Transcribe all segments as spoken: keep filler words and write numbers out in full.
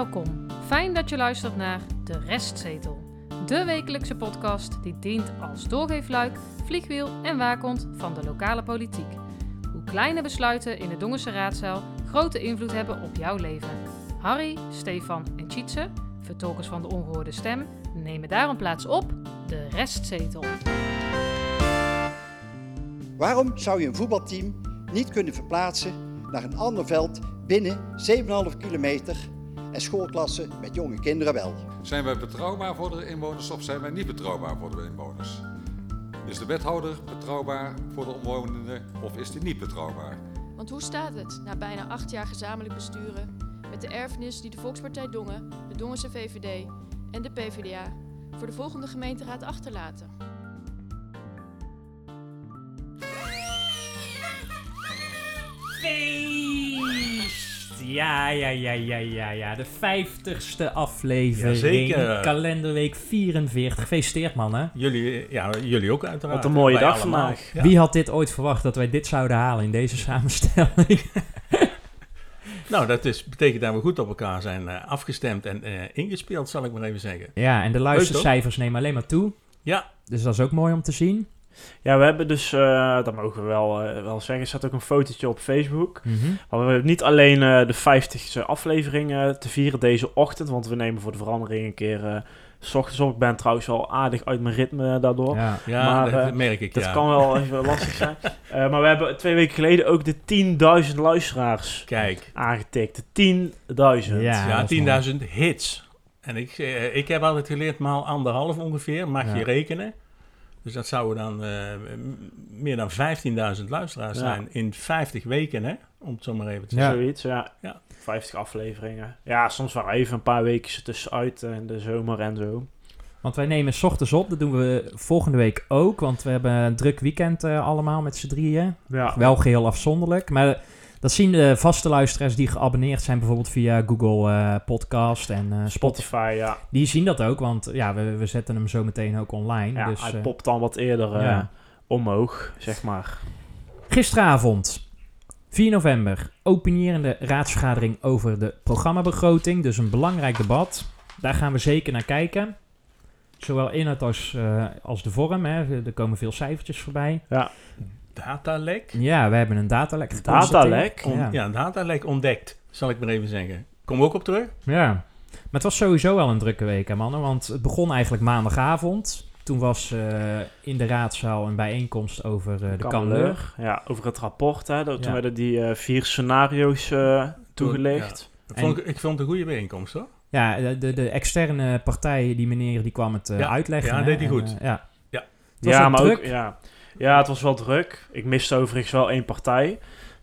Welkom, fijn dat je luistert naar De Restzetel, de wekelijkse podcast die dient als doorgeefluik, vliegwiel en waakhond van de lokale politiek. Hoe kleine besluiten in de Dongense raadzaal grote invloed hebben op jouw leven. Harry, Stefan en Tjitse, vertolkers van de ongehoorde stem, nemen daarom plaats op De Restzetel. Waarom zou je een voetbalteam niet kunnen verplaatsen naar een ander veld binnen zeven komma vijf kilometer en schoolklassen met jonge kinderen wel? Zijn wij betrouwbaar voor de inwoners of zijn wij niet betrouwbaar voor de inwoners? Is de wethouder betrouwbaar voor de omwonenden of is die niet betrouwbaar? Want hoe staat het na bijna acht jaar gezamenlijk besturen met de erfenis die de Volkspartij Dongen, de Dongense V V D en de PvdA voor de volgende gemeenteraad achterlaten? Feest! Ja, ja, ja, ja, ja, ja. De vijftigste aflevering. Jazeker. Kalenderweek vierenveertig. Gefeliciteerd, mannen. Jullie, ja, jullie ook uiteraard. Wat een mooie dag vandaag. Ja. Wie had dit ooit verwacht dat wij dit zouden halen in deze samenstelling? Nou, dat is, betekent dat we goed op elkaar zijn uh, afgestemd en uh, ingespeeld, zal ik maar even zeggen. Ja, en de luistercijfers nemen alleen maar toe. Ja. Dus dat is ook mooi om te zien. Ja, we hebben dus, uh, dat mogen we wel, uh, wel zeggen, er staat ook een fotootje op Facebook. Mm-hmm. Maar we hebben niet alleen uh, de vijftigste aflevering uh, te vieren deze ochtend, want we nemen voor de verandering een keer uh, 's ochtends op. Ik ben trouwens wel aardig uit mijn ritme daardoor. Ja, ja maar, dat uh, merk ik, Dat ja. kan wel even lastig zijn. Uh, maar we hebben twee weken geleden ook de tienduizend luisteraars Kijk. aangetikt. De tienduizend. Ja, ja tienduizend hits. En ik, uh, ik heb altijd geleerd, maal anderhalf ongeveer, mag ja. je rekenen. Dus dat zouden dan uh, meer dan vijftienduizend luisteraars ja. zijn in vijftig weken, hè? Om het zo maar even te zeggen. Ja. Zoiets, ja. ja. vijftig afleveringen. Ja, soms wel even een paar weken tussenuit in de zomer en zo. Want wij nemen 's ochtends op, dat doen we volgende week ook. Want we hebben een druk weekend uh, allemaal met z'n drieën. Ja. Wel geheel afzonderlijk, maar... Dat zien de vaste luisteraars die geabonneerd zijn, bijvoorbeeld via Google uh, Podcast en uh, Spotify. Spotify ja. Die zien dat ook, want ja, we, we zetten hem zo meteen ook online. Ja, dus, hij uh, popt dan wat eerder uh, ja. omhoog, zeg maar. Gisteravond, vier november, openierende raadsvergadering over de programmabegroting. Dus een belangrijk debat. Daar gaan we zeker naar kijken. Zowel inhoud als, uh, als de vorm. Hè. Er komen veel cijfertjes voorbij. Ja. Datalek? Ja, we hebben een datalek. Datalek? On, ja. ja, een datalek ontdekt, zal ik maar even zeggen. Kom we ook op terug? Ja, maar het was sowieso wel een drukke week, hè, mannen. Want het begon eigenlijk maandagavond. Toen was uh, in de raadzaal een bijeenkomst over uh, de Kameleur. Ja, over het rapport. Hè, dat, ja. Toen werden die uh, vier scenario's uh, toegelicht. Ja. Ik, vond, en, ik vond het een goede bijeenkomst, hoor. Ja, de, de, de externe partij, die meneer, die kwam het uh, ja. uitleggen. Ja, dat deed hij goed. En, uh, ja, ja. Het was ja maar druk. Ook... Ja. Ja, het was wel druk. Ik miste overigens wel één partij.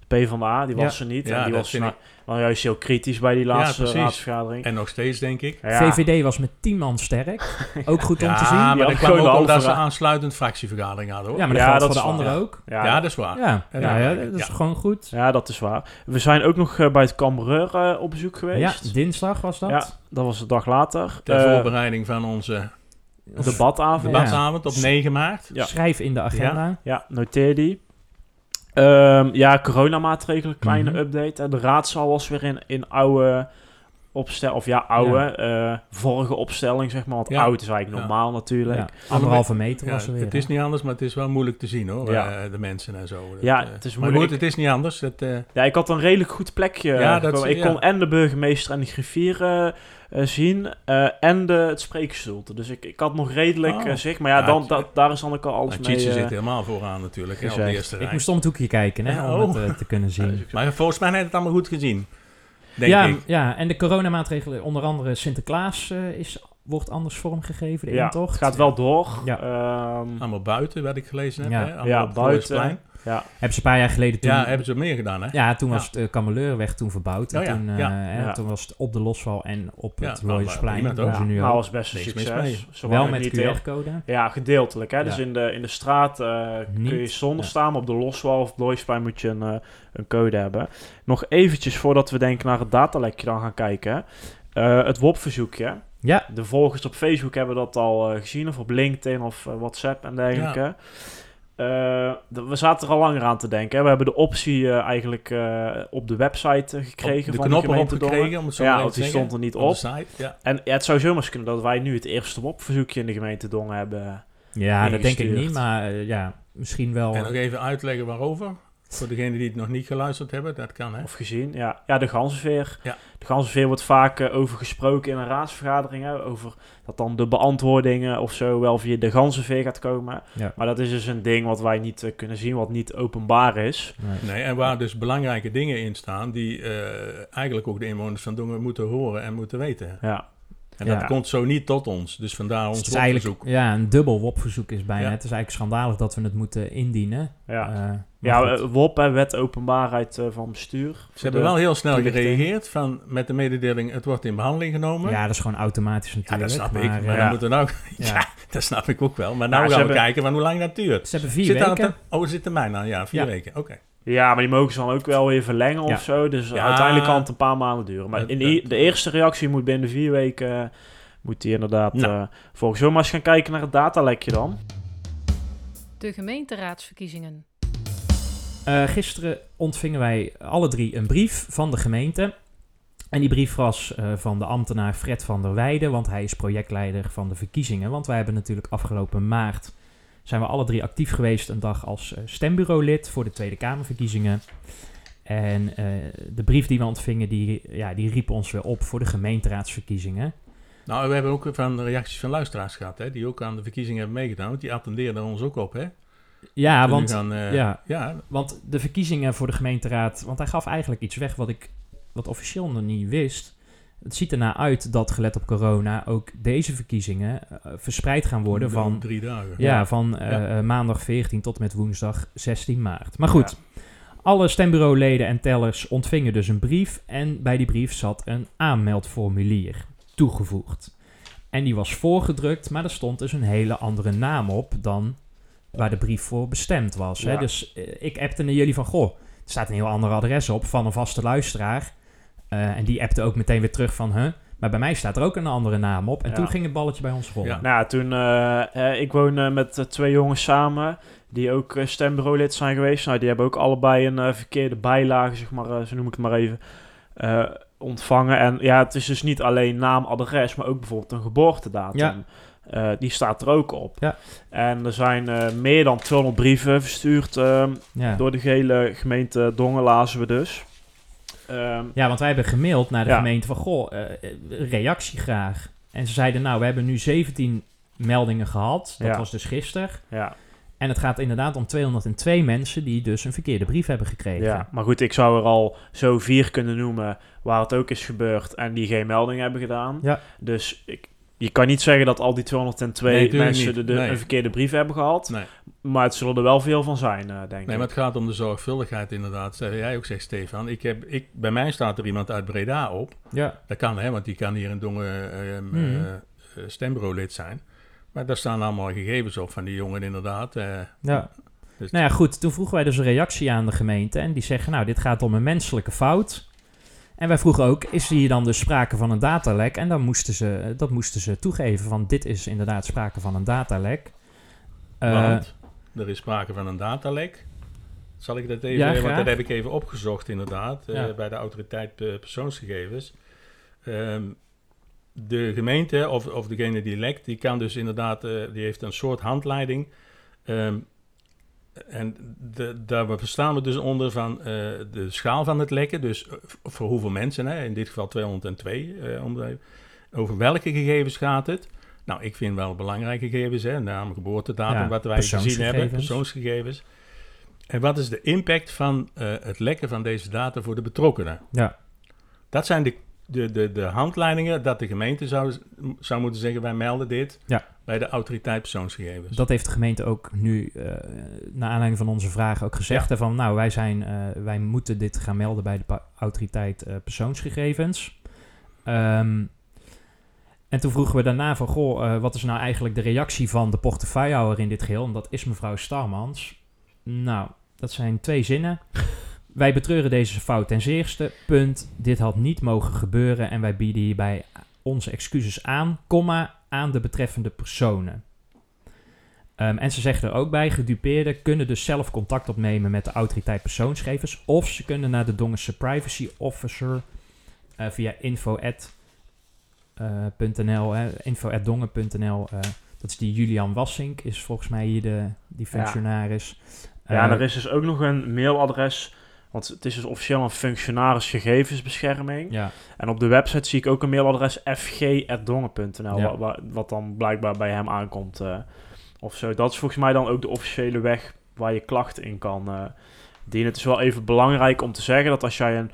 De PvdA, die was ja. er niet. Ja, en die was nou, wel juist heel kritisch bij die laatste ja, raadsvergadering. En nog steeds, denk ik. Ja. V V D was met tien man sterk. Ook goed ja, om te zien. Ja, maar dat kwam ook omdat ze aansluitend fractievergadering hadden. Hoor. Ja, maar dat ja, geldt dat voor de anderen ja. ook. Ja, ja, dat is waar. Ja, ja, ja, ja dat is ja. gewoon goed. Ja, dat is waar. We zijn ook nog uh, bij het Camaleurweg uh, op bezoek geweest. Ja, dinsdag was dat. Ja, dat was de dag later. Ter uh, voorbereiding van onze... Debatavond. Debatavond ja. op negen maart. Ja. Schrijf in de agenda. Ja, ja noteer die. Um, ja, coronamaatregelen, kleine mm-hmm. update. De raadzaal was weer in, in oude opstelling. Of ja, oude. Ja. Uh, vorige opstelling, zeg maar. Want ja. oud is eigenlijk ja. normaal natuurlijk. Ja. Anderhalve meter ja, was er weer. Het is niet anders, maar het is wel moeilijk te zien hoor. Ja. Uh, de mensen en zo. Dat, ja, het is moeilijk. Maar goed, het is niet anders. Het, uh... Ja, ik had een redelijk goed plekje. Ja, dat, ik ja. kon en de burgemeester en de griffier... Uh, Uh, zien uh, en de, het spreekgestoelte. Dus ik, ik had nog redelijk oh. uh, zicht. Maar ja, dan, ja, da, daar is dan ook al alles mee. Tjitse uh, zit helemaal vooraan natuurlijk. Hè, op de eerste rij. Ik moest om het hoekje kijken hè, oh. om het uh, te kunnen zien. Ja, maar volgens mij heeft het allemaal goed gezien. Denk ja, ik. ja, en de coronamaatregelen, onder andere Sinterklaas uh, is, wordt anders vormgegeven. De ja, intocht. Het gaat wel door. Ja. Um, allemaal buiten, wat ik gelezen heb. Ja, hè? Allemaal ja op buiten. Loisplein. Ja. Hebben ze een paar jaar geleden... Toen... Ja, hebben ze meer gedaan, hè? Ja, toen ja. was het uh, Camaleurweg toen verbouwd. En oh, ja. toen, uh, ja. Hè, ja. toen was het op de Loswal en op ja, het Loisplein. Nou, dat ja. nou, was best een succes. Wel met Q R-code. Ja, gedeeltelijk, hè? Ja. Dus in de, in de straat uh, kun je zonder ja. staan. Op de Loswal of Loisplein moet je een, uh, een code hebben. Nog eventjes voordat we denk naar het datalekje dan gaan kijken. Uh, het Wob-verzoekje. Ja. De volgers op Facebook hebben dat al uh, gezien. Of op LinkedIn of uh, WhatsApp en dergelijke. Ja. Uh, we zaten er al langer aan te denken. Hè. We hebben de optie uh, eigenlijk uh, op de website gekregen. Op de knop erop gekregen, om het zo ja, te want die zeggen. Stond er niet op. op. Site, ja. En ja, het zou zomaar eens kunnen dat wij nu het eerste WOP-verzoekje in de gemeente Dongen hebben. Ja, dat denk ik niet, maar uh, ja, misschien wel. En nog even uitleggen waarover. Voor degenen die het nog niet geluisterd hebben, dat kan hè. Of gezien, ja. Ja, de ganzenveer. Ja. De ganzenveer wordt vaak uh, over gesproken in een raadsvergadering. Hè, over dat dan de beantwoordingen of zo wel via de ganzenveer gaat komen. Ja. Maar dat is dus een ding wat wij niet uh, kunnen zien, wat niet openbaar is. Nee. nee, en waar dus belangrijke dingen in staan die uh, eigenlijk ook de inwoners van Dongen moeten horen en moeten weten. Ja. En ja. dat komt zo niet tot ons. Dus vandaar ons dus WOP-verzoek. Ja, een dubbel WOP-verzoek is bijna. Ja. Het is eigenlijk schandalig dat we het moeten indienen. Ja, uh, ja WOP, hè, Wet Openbaarheid van Bestuur. Ze hebben wel heel snel gereageerd van, met de mededeling, het wordt in behandeling genomen. Ja, dat is gewoon automatisch natuurlijk. Ja, dat snap maar, ik. Maar ja. dan moeten we nou... Ja. ja, dat snap ik ook wel. Maar nou ja, gaan we hebben, kijken van hoe lang dat duurt. Ze hebben vier zit weken. Te, oh, zit er mij aan. Ja, vier ja. weken. Oké. Okay. Ja, maar die mogen ze dan ook wel weer verlengen ja. of zo. Dus ja, uiteindelijk kan het een paar maanden duren. Maar in de, de eerste reactie moet binnen vier weken... Uh, moet die inderdaad... Nou. Uh, volgens zomaar eens gaan kijken naar het datalekje dan. De gemeenteraadsverkiezingen. Uh, gisteren ontvingen wij alle drie een brief van de gemeente. En die brief was uh, van de ambtenaar Fred van der Weijden. Want hij is projectleider van de verkiezingen. Want wij hebben natuurlijk afgelopen maart... zijn we alle drie actief geweest een dag als stembureaulid voor de Tweede Kamerverkiezingen. En uh, de brief die we ontvingen, die, ja, die riep ons weer op voor de gemeenteraadsverkiezingen. Nou, we hebben ook van reacties van luisteraars gehad, hè, die ook aan de verkiezingen hebben meegedaan. Want die attendeerden ons ook op, hè? Ja, want, gaan, uh, ja, ja. want de verkiezingen voor de gemeenteraad... Want hij gaf eigenlijk iets weg wat ik wat officieel nog niet wist... Het ziet ernaar uit dat, gelet op corona, ook deze verkiezingen uh, verspreid gaan worden van... Drie dagen. Ja, van uh, ja. maandag veertien tot en met woensdag zestien maart. Maar goed, ja. alle stembureauleden en tellers ontvingen dus een brief. En bij die brief zat een aanmeldformulier toegevoegd. En die was voorgedrukt, maar er stond dus een hele andere naam op dan waar de brief voor bestemd was. Ja. Hè? Dus uh, ik appte naar jullie van, goh, er staat een heel ander adres op van een vaste luisteraar. Uh, en die appte ook meteen weer terug van, huh? Maar bij mij staat er ook een andere naam op. En ja. toen ging het balletje bij ons rollen. Ja. Nou, toen, uh, ik woon uh, met uh, twee jongens samen, die ook uh, stembureaulid zijn geweest. Nou, die hebben ook allebei een uh, verkeerde bijlage, zeg maar, uh, zo noem ik het maar even, uh, ontvangen. En ja, het is dus niet alleen naam, adres, maar ook bijvoorbeeld een geboortedatum. Ja. Uh, die staat er ook op. Ja. En er zijn uh, meer dan tweehonderd brieven verstuurd uh, ja. door de gele gemeente Dongen, lazen we dus. Um, ja, want wij hebben gemaild naar de ja. gemeente van, goh, uh, reactie graag. En ze zeiden, nou, we hebben nu zeventien meldingen gehad. Dat ja. was dus gisteren. Ja. En het gaat inderdaad om tweehonderdtwee mensen die dus een verkeerde brief hebben gekregen. Ja, maar goed, ik zou er al zo vier kunnen noemen waar het ook is gebeurd en die geen melding hebben gedaan. Ja. Dus ik, je kan niet zeggen dat al die tweehonderdtwee nee, mensen de, de, nee. een verkeerde brief hebben gehad. Nee. Maar het zullen er wel veel van zijn, denk nee, ik. Nee, maar het gaat om de zorgvuldigheid inderdaad. Zeg jij ook, zegt Stefan. Ik heb, ik, bij mij staat er iemand uit Breda op. Ja. Dat kan, hè, want die kan hier in Dongen uh, mm. uh, stembureaulid zijn. Maar daar staan allemaal gegevens op van die jongen inderdaad. Uh, ja. Dus nou ja, goed. Toen vroegen wij dus een reactie aan de gemeente. En die zeggen, nou, dit gaat om een menselijke fout. En wij vroegen ook, is hier dan dus sprake van een datalek? En dan moesten ze, dat moesten ze toegeven, want dit is inderdaad sprake van een datalek. Uh, want... Er is sprake van een datalek. Zal ik dat even... Ja, want dat heb ik even opgezocht inderdaad. Ja. Uh, bij de autoriteit uh, persoonsgegevens. Um, de gemeente of, of degene die lekt... die kan dus inderdaad... Uh, die heeft een soort handleiding. Um, en de, daar verstaan we dus onder van... Uh, de schaal van het lekken. Dus voor hoeveel mensen. Hè? In dit geval tweehonderdtwee. Uh, om, over welke gegevens gaat het? Nou, ik vind wel belangrijke gegevens, hè, naam, geboortedatum, ja, wat wij gezien hebben, persoonsgegevens. En wat is de impact van uh, het lekken van deze data voor de betrokkenen? Ja. Dat zijn de, de, de, de handleidingen dat de gemeente zou, zou moeten zeggen, wij melden dit ja. bij de autoriteit persoonsgegevens. Dat heeft de gemeente ook nu, uh, naar aanleiding van onze vragen, ook gezegd. Ja. Van, nou, wij, zijn, uh, wij moeten dit gaan melden bij de pa- autoriteit uh, persoonsgegevens. Um, En toen vroegen we daarna van, goh, uh, wat is nou eigenlijk de reactie van de portefeuillehouder in dit geheel? En dat is mevrouw Starmans. Nou, dat zijn twee zinnen. Wij betreuren deze fout ten zeerste, punt. Dit had niet mogen gebeuren en wij bieden hierbij onze excuses aan, comma, aan de betreffende personen. Um, en ze zeggen er ook bij, gedupeerden kunnen dus zelf contact opnemen met de autoriteit persoonsgegevens. Of ze kunnen naar de Dongense Privacy Officer uh, via info at dongen punt n l. Uh, info at dongen punt n l. Uh, dat is die Julian Wassink, is volgens mij hier de, die functionaris. Ja, uh, ja, en er is dus ook nog een mailadres. Want het is dus officieel een functionaris gegevensbescherming. Ja. En op de website zie ik ook een mailadres f g at dongen punt n l. Ja. Wat, wat dan blijkbaar bij hem aankomt. Uh, Of zo. Dat is volgens mij dan ook de officiële weg waar je klachten in kan uh, dienen. Het is wel even belangrijk om te zeggen dat als jij een...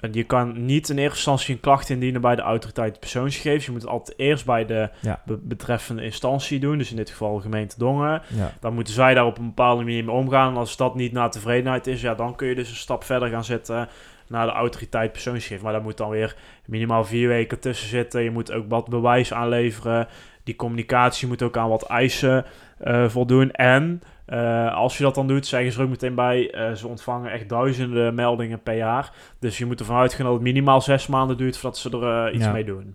een je kan niet in eerste instantie een klacht indienen bij de autoriteit persoonsgegevens. Je moet het altijd eerst bij de ja. be- betreffende instantie doen. Dus in dit geval gemeente Dongen. Ja. Dan moeten zij daar op een bepaalde manier mee omgaan. En als dat niet naar tevredenheid is, ja, dan kun je dus een stap verder gaan zetten naar de autoriteit persoonsgegevens. Maar daar moet dan weer minimaal vier weken tussen zitten. Je moet ook wat bewijs aanleveren. Die communicatie moet ook aan wat eisen uh, voldoen. En uh, als je dat dan doet, zeggen ze er ook meteen bij... Uh, ze ontvangen echt duizenden meldingen per jaar. Dus je moet ervan uitgaan dat het minimaal zes maanden duurt... voordat ze er uh, iets ja. mee doen.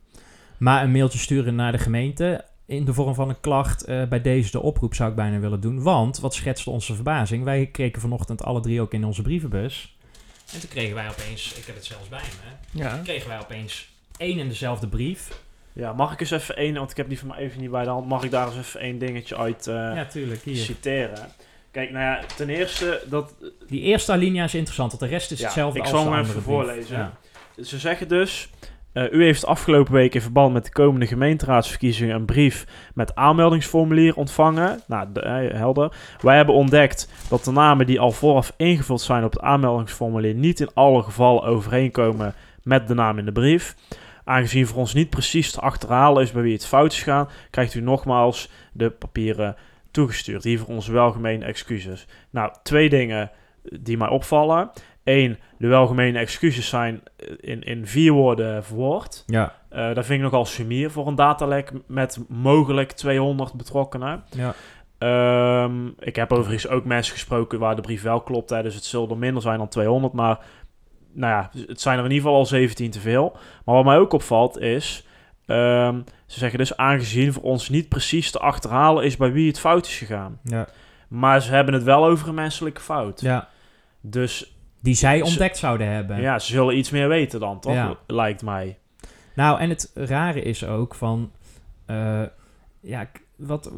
Maar een mailtje sturen naar de gemeente... in de vorm van een klacht, uh, bij deze de oproep zou ik bijna willen doen. Want, wat schetste onze verbazing... wij kregen vanochtend alle drie ook in onze brievenbus. En toen kregen wij opeens... ik heb het zelfs bij me. Ja. Toen kregen wij opeens één en dezelfde brief... Ja, mag ik eens even één, want ik heb die van mij even niet bij de hand, mag ik daar eens even één dingetje uit uh, ja, tuurlijk, hier. citeren? Kijk, nou ja, ten eerste dat... Die eerste alinea is interessant, want de rest is ja, hetzelfde als de andere. Ik zal hem even voorlezen. Ja. Ze zeggen dus, uh, u heeft afgelopen week in verband met de komende gemeenteraadsverkiezingen een brief met aanmeldingsformulier ontvangen. Nou, de, uh, helder. Wij hebben ontdekt dat de namen die al vooraf ingevuld zijn op het aanmeldingsformulier niet in alle gevallen overeenkomen met de naam in de brief. Aangezien voor ons niet precies te achterhalen is bij wie het fout is gegaan, krijgt u nogmaals de papieren toegestuurd. Hiervoor onze welgemeende excuses. Nou, twee dingen die mij opvallen. Eén, de welgemeende excuses zijn in, in vier woorden verwoord. Ja. Uh, dat vind ik nogal sumier voor een datalek met mogelijk tweehonderd betrokkenen. Ja. Um, ik heb overigens ook mensen gesproken waar de brief wel klopt. Hè, dus het zullen er minder zijn dan tweehonderd, maar... Nou ja, het zijn er in ieder geval al zeventien te veel. Maar wat mij ook opvalt is... Um, ze zeggen dus aangezien voor ons niet precies te achterhalen is bij wie het fout is gegaan. Ja. Maar ze hebben het wel over een menselijke fout. Ja. Dus... Die zij ontdekt ze, zouden hebben. Ja, ze zullen iets meer weten dan, toch? Ja. Lijkt mij. Nou, en het rare is ook van... Uh, ja... Wat,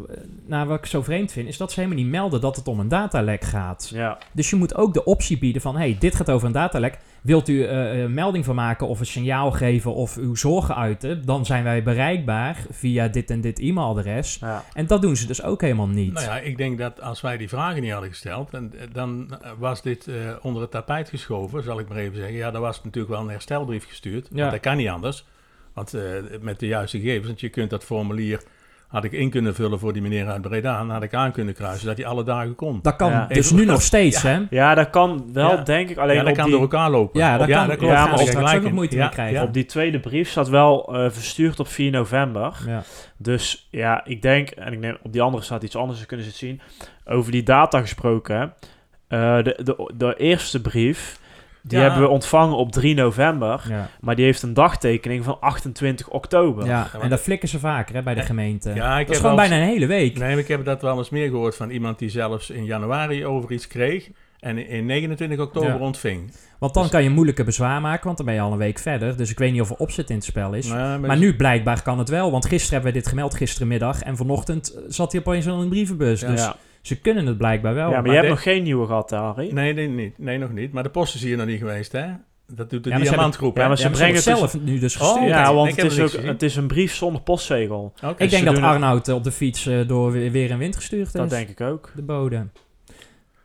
nou, wat ik zo vreemd vind, is dat ze helemaal niet melden dat het om een datalek gaat. Ja. Dus je moet ook de optie bieden van, hey, dit gaat over een datalek. Wilt u uh, een melding van maken of een signaal geven of uw zorgen uiten? Dan zijn wij bereikbaar via dit en dit e-mailadres. Ja. En dat doen ze dus ook helemaal niet. Nou ja, ik denk dat als wij die vragen niet hadden gesteld, dan, dan was dit uh, onder het tapijt geschoven, zal ik maar even zeggen. Ja, dan was natuurlijk wel een herstelbrief gestuurd. Ja. Want dat kan niet anders. Want uh, met de juiste gegevens, want je kunt dat formulier... had ik in kunnen vullen voor die meneer uit Breda... en had ik aan kunnen kruisen dat hij alle dagen kon. Dat kan ja. dus Even, nu nog steeds, ja. hè? Ja, dat kan wel, ja. denk ik. Alleen ja, dat kan die... door elkaar lopen. Ja, dat ja, kan. Ja, klopt. Ja, maar ja, daar ook nog moeite ja. mee krijgen. Ja. Op die tweede brief staat wel uh, verstuurd op vier november. Ja. Dus ja, ik denk... en ik neem, op die andere staat iets anders, dus kunnen ze het zien. Over die data gesproken. Uh, de, de, de eerste brief... Die ja. hebben we ontvangen op drie november. Ja. Maar die heeft een dagtekening van achtentwintig oktober. Ja, en dat flikken ze vaker hè, bij de gemeente. Ja, ik dat is gewoon bijna eens, een hele week. Nee, maar ik heb dat wel eens meer gehoord van iemand die zelfs in januari over iets kreeg. En in negenentwintig oktober ja. ontving. Want dan dus, kan je moeilijke bezwaar maken, want dan ben je al een week verder. Dus ik weet niet of er opzet in het spel is. Nou, maar maar dus... nu blijkbaar kan het wel. Want gisteren hebben we dit gemeld, gisterenmiddag. En vanochtend zat hij opeens al in een brievenbus. Ja, dus... Ja. Ze kunnen het blijkbaar wel. Ja, maar, maar je hebt de... nog geen nieuwe gehad, Harry. Nee, nee, nee, nee, nog niet. Maar de post is hier nog niet geweest, hè? Dat doet de ja, diamantgroep. Ja, maar ze, ja, maar ze brengen ze het zelf dus... nu dus gestuurd. Oh, ja, want het is, ook, het is een brief zonder postzegel. Okay. Ik denk dat Arnoud het... op de fiets uh, door weer en wind gestuurd is. Dat denk ik ook. De bode.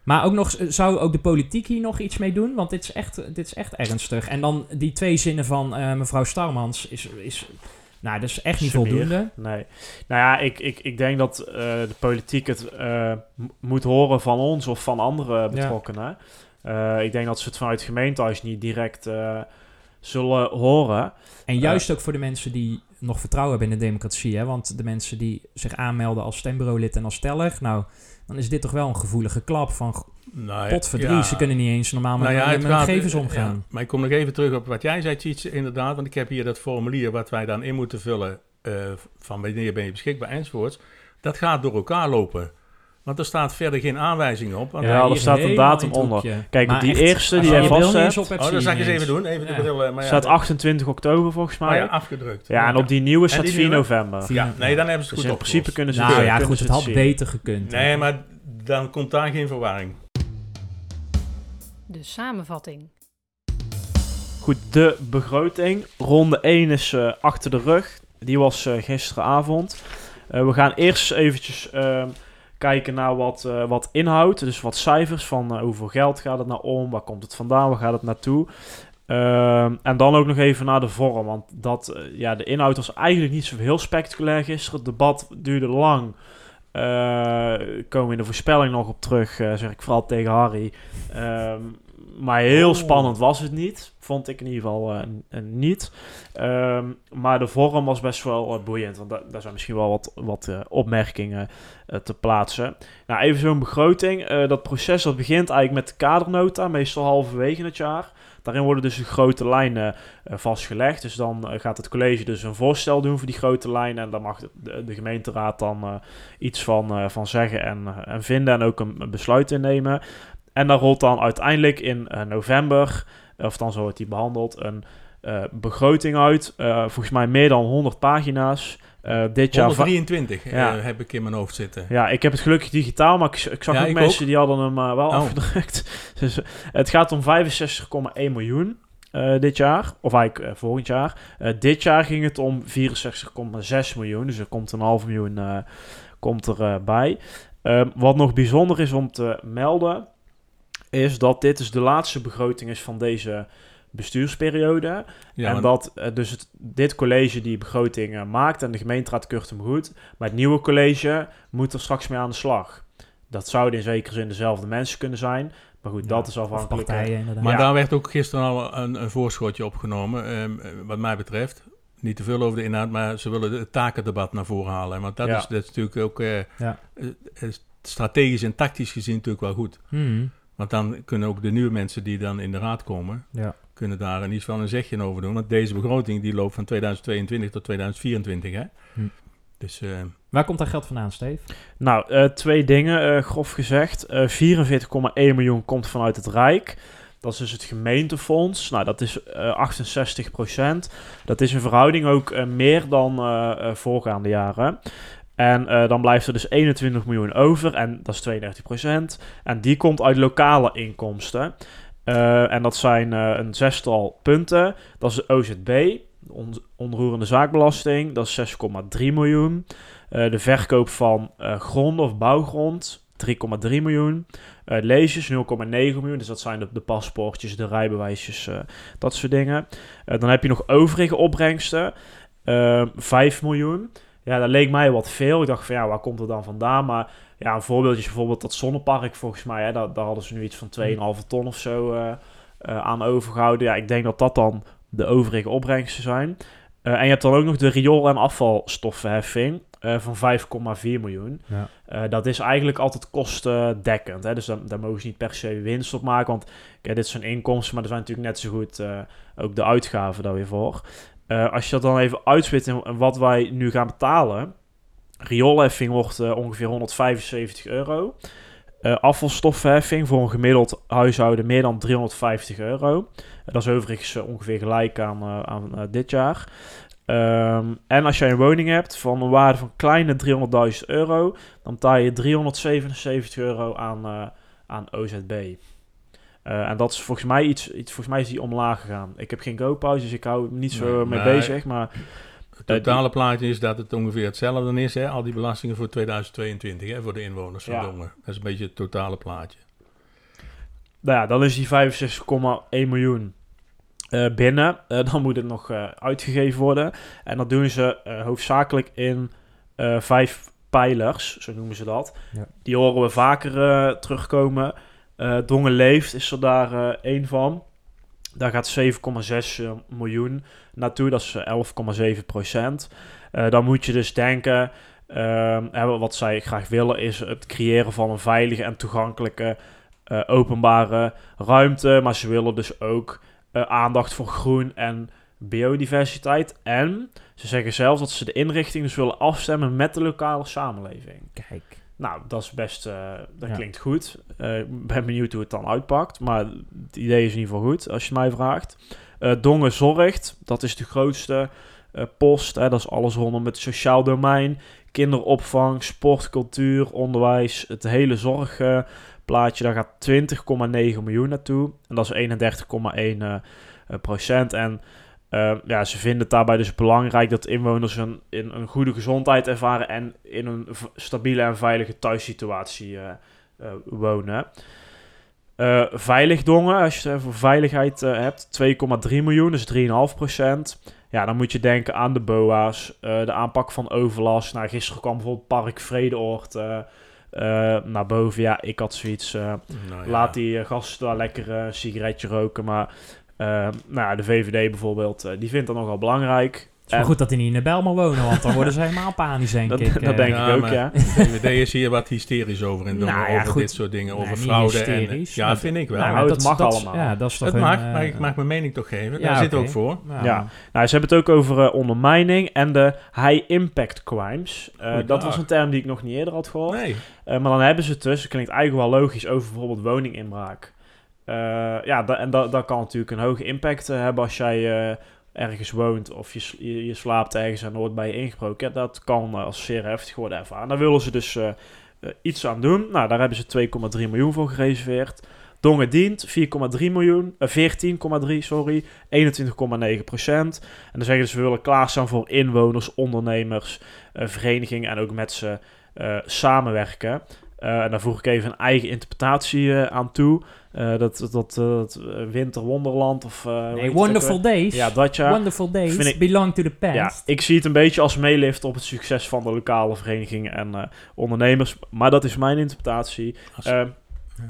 Maar ook nog, zou ook de politiek hier nog iets mee doen? Want dit is echt, dit is echt ernstig. En dan die twee zinnen van uh, mevrouw Starmans is... is Nou, dat is echt niet Sumier. voldoende. Nee. Nou ja, ik, ik, ik denk dat uh, de politiek het uh, m- moet horen van ons of van andere betrokkenen. Ja. Uh, ik denk dat ze het vanuit het gemeentehuis niet direct uh, zullen horen. En juist uh, ook voor de mensen die nog vertrouwen hebben in de democratie. Hè? Want de mensen die zich aanmelden als stembureaulid en als teller... nou, dan is dit toch wel een gevoelige klap van... Nou, potverdrie, ja. ze kunnen niet eens normaal met, nou ja, met gaat, gegevens omgaan. Ja, maar ik kom nog even terug op wat jij zei, Tjitse, inderdaad. Want ik heb hier dat formulier wat wij dan in moeten vullen... Uh, van wanneer ben je beschikbaar enzovoorts. Dat gaat door elkaar lopen. Want er staat verder geen aanwijzing op. Want ja, er staat een datum onder. Hoekje. Kijk, maar die echt, eerste die jij vastzet... Oh, dat zal ik eens even doen. Even ja. de bril, maar ja, staat achtentwintig oktober volgens mij. Maar ja, afgedrukt. Ja, en op die nieuwe staat die vier november. Ja, nee, dan hebben ze het dus goed opgelost. In principe kunnen ze nou, het, ja, goed, het, het had beter gekund. Nee, hè? Maar dan komt daar geen verwarring. De samenvatting. Goed, de begroting. Ronde één is uh, achter de rug. Die was uh, gisteravond. Uh, we gaan eerst eventjes... Uh, kijken naar wat, uh, wat inhoud, dus wat cijfers van uh, hoeveel geld gaat het nou om, waar komt het vandaan, waar gaat het naartoe. Uh, en dan ook nog even naar de vorm, want dat, uh, ja, de inhoud was eigenlijk niet zo heel spectaculair gisteren. Het debat duurde lang. Uh, komen we in de voorspelling nog op terug, uh, zeg ik vooral tegen Harry. Uh, maar heel oh. spannend was het niet, vond ik in ieder geval uh, niet. Uh, maar de vorm was best wel uh, boeiend, want da- daar zijn misschien wel wat, wat uh, opmerkingen uh, te plaatsen. Nou, even zo'n begroting. Uh, dat proces dat begint eigenlijk met de kadernota, meestal halverwege het jaar. Daarin worden dus de grote lijnen uh, vastgelegd. Dus dan uh, gaat het college dus een voorstel doen voor die grote lijnen. En daar mag de, de gemeenteraad dan uh, iets van, uh, van zeggen en, uh, en vinden en ook een, een besluit innemen. En dan rolt dan uiteindelijk in uh, november, of dan zo wordt die behandeld, een uh, begroting uit. Uh, volgens mij meer dan honderd pagina's. Uh, dit honderddrieëntwintig jaar va- ja. heb ik in mijn hoofd zitten. Ja, ik heb het gelukkig digitaal, maar ik, ik zag ja, ook ik mensen ook. die hadden hem uh, wel oh. afgedrukt. Dus, uh, het gaat om vijfenzestig komma één miljoen uh, dit jaar, of eigenlijk uh, volgend jaar. Uh, dit jaar ging het om vierenzestig komma zes miljoen, dus er komt een half miljoen uh, komt er, uh, bij. Uh, wat nog bijzonder is om te melden, is dat dit dus de laatste begroting is van deze bestuursperiode. Ja, en dat dus het, dit college die begroting uh, maakt en de gemeenteraad keurt hem goed. Maar het nieuwe college moet er straks mee aan de slag. Dat zouden in zekere zin dezelfde mensen kunnen zijn. Maar goed, ja, dat is afhankelijk. Partijen, maar ja. daar werd ook gisteren al een, een voorschotje opgenomen, eh, wat mij betreft. Niet te veel over de inhoud, maar ze willen het takendebat naar voren halen. Want dat, ja. is, dat is natuurlijk ook eh, ja. strategisch en tactisch gezien natuurlijk wel goed. Hmm. Want dan kunnen ook de nieuwe mensen die dan in de raad komen, ja. kunnen daar in iets van een zegje over doen. Want deze begroting die loopt van tweeduizend tweeëntwintig tot tweeduizend vierentwintig. Hè? Hm. Dus, uh... waar komt dat geld vandaan, Steve? Nou, uh, twee dingen uh, grof gezegd. Uh, vierenveertig komma één miljoen komt vanuit het Rijk. Dat is dus het gemeentefonds. Nou, dat is uh, achtenzestig procent. Dat is in verhouding ook uh, meer dan uh, uh, voorgaande jaren. En uh, dan blijft er dus eenentwintig miljoen over. En dat is tweeëndertig procent. En die komt uit lokale inkomsten. Uh, en dat zijn uh, een zestal punten. Dat is de O Z B, de on- onroerende zaakbelasting. Dat is zes komma drie miljoen. Uh, de verkoop van uh, grond of bouwgrond, drie komma drie miljoen. Uh, leges, nul komma negen miljoen. Dus dat zijn de, de paspoortjes, de rijbewijsjes, uh, dat soort dingen. Uh, dan heb je nog overige opbrengsten. Uh, vijf miljoen. Ja, dat leek mij wat veel. Ik dacht van ja, waar komt het dan vandaan? Maar ja, een voorbeeldje is bijvoorbeeld dat zonnepark volgens mij. Hè, daar, daar hadden ze nu iets van twee komma vijf ton of zo uh, uh, aan overgehouden. Ja, ik denk dat dat dan de overige opbrengsten zijn. Uh, en je hebt dan ook nog de riool- en afvalstoffenheffing uh, van vijf komma vier miljoen. Ja. Uh, dat is eigenlijk altijd kostendekkend. Hè? Dus daar, daar mogen ze niet per se winst op maken. Want ja, dit zijn inkomsten, maar er zijn natuurlijk net zo goed uh, ook de uitgaven daar weer voor. Uh, als je dat dan even uitspit in wat wij nu gaan betalen. Rioolheffing wordt uh, ongeveer honderdvijfenzeventig euro. Uh, afvalstoffenheffing voor een gemiddeld huishouden meer dan driehonderdvijftig euro. Uh, dat is overigens uh, ongeveer gelijk aan, uh, aan uh, dit jaar. Um, en als jij een woning hebt van een waarde van kleine driehonderdduizend euro... dan betaal je driehonderdzevenenzeventig euro aan, uh, aan O Z B. Uh, en dat is volgens mij iets, iets... Volgens mij is die omlaag gegaan. Ik heb geen GoPo's, dus ik hou niet zo nee, mee nee, bezig, maar... Het totale uh, plaatje is dat het ongeveer hetzelfde is, hè? Al die belastingen voor tweeduizend tweeëntwintig, hè? Voor de inwoners van ja. Dongen. Dat is een beetje het totale plaatje. Nou ja, dan is die vijfenzestig komma één miljoen uh, binnen. Uh, dan moet het nog uh, uitgegeven worden. En dat doen ze uh, hoofdzakelijk in uh, vijf pijlers, zo noemen ze dat. Ja. Die horen we vaker uh, terugkomen... Uh, Dongen leeft is er daar uh, één van. Daar gaat zeven komma zes miljoen naartoe. Dat is elf komma zeven procent. Uh, dan moet je dus denken... Uh, wat zij graag willen is het creëren van een veilige en toegankelijke uh, openbare ruimte. Maar ze willen dus ook uh, aandacht voor groen en biodiversiteit. En ze zeggen zelfs dat ze de inrichting dus willen afstemmen met de lokale samenleving. Kijk. Nou, dat is best... Uh, dat ja. klinkt goed. Uh, ik ben benieuwd hoe het dan uitpakt. Maar het idee is in ieder geval goed, als je mij vraagt. Uh, Dongen zorgt. Dat is de grootste uh, post. Hè, dat is alles rondom het sociaal domein. Kinderopvang, sport, cultuur, onderwijs. Het hele zorgplaatje. Uh, daar gaat twintig komma negen miljoen naartoe. En dat is eenendertig komma één uh, procent. En... Uh, ja, ze vinden het daarbij dus belangrijk dat inwoners een, in een goede gezondheid ervaren en in een v- stabiele en veilige thuissituatie uh, uh, wonen. Uh, veilig Dongen, als je het voor veiligheid uh, hebt, twee komma drie miljoen, dus drie komma vijf procent. Ja, dan moet je denken aan de B O A's, uh, de aanpak van overlast. Nou, gisteren kwam bijvoorbeeld Park Vredeoord uh, uh, naar boven. Ja, ik had zoiets, uh, nou, ja. laat die uh, gasten daar lekker uh, een sigaretje roken, maar... Uh, nou ja, de V V D bijvoorbeeld, uh, die vindt dat nogal belangrijk. Het is en... maar goed dat die niet in de Bijlmer wonen, want dan worden ze helemaal panisch, denk dat, ik. Dat denk ja, ik ook, ja. De V V D is hier wat hysterisch over in Dongen, nou, ja, over goed. dit soort dingen, over nee, fraude. En, ja, dat vind ik wel. Nou, nou, het dat, mag dat, allemaal. Ja, dat is toch het een, mag, uh, maar ik mag mijn mening toch geven. Ja, daar okay. zit ook voor. Ja. ja. Nou, ze hebben het ook over uh, ondermijning en de high-impact crimes. Uh, dat dag. was een term die ik nog niet eerder had gehoord. Nee. Uh, maar dan hebben ze het dus, dat klinkt eigenlijk wel logisch, over bijvoorbeeld woninginbraak. Uh, ja, da- en dat da- kan natuurlijk een hoge impact uh, hebben als jij uh, ergens woont of je, s- je, je slaapt ergens en wordt bij je ingebroken. Ja, dat kan uh, als zeer heftig worden ervaren. Daar willen ze dus uh, uh, iets aan doen. Nou, daar hebben ze twee komma drie miljoen voor gereserveerd. Dongen dient vier komma drie miljoen, uh, veertien komma drie, sorry, eenentwintig komma negen procent. En dan zeggen ze, we willen klaarstaan voor inwoners, ondernemers, uh, verenigingen en ook met ze uh, samenwerken. Uh, en daar voeg ik even een eigen interpretatie uh, aan toe. Uh, dat dat, dat, dat Winter Wonderland of... Uh, nee, Wonderful Days. Ja, dat ja. Wonderful Days ik, belong to the past. Ja, ik zie het een beetje als meelift op het succes van de lokale verenigingen en uh, ondernemers. Maar dat is mijn interpretatie. Als, uh, ja.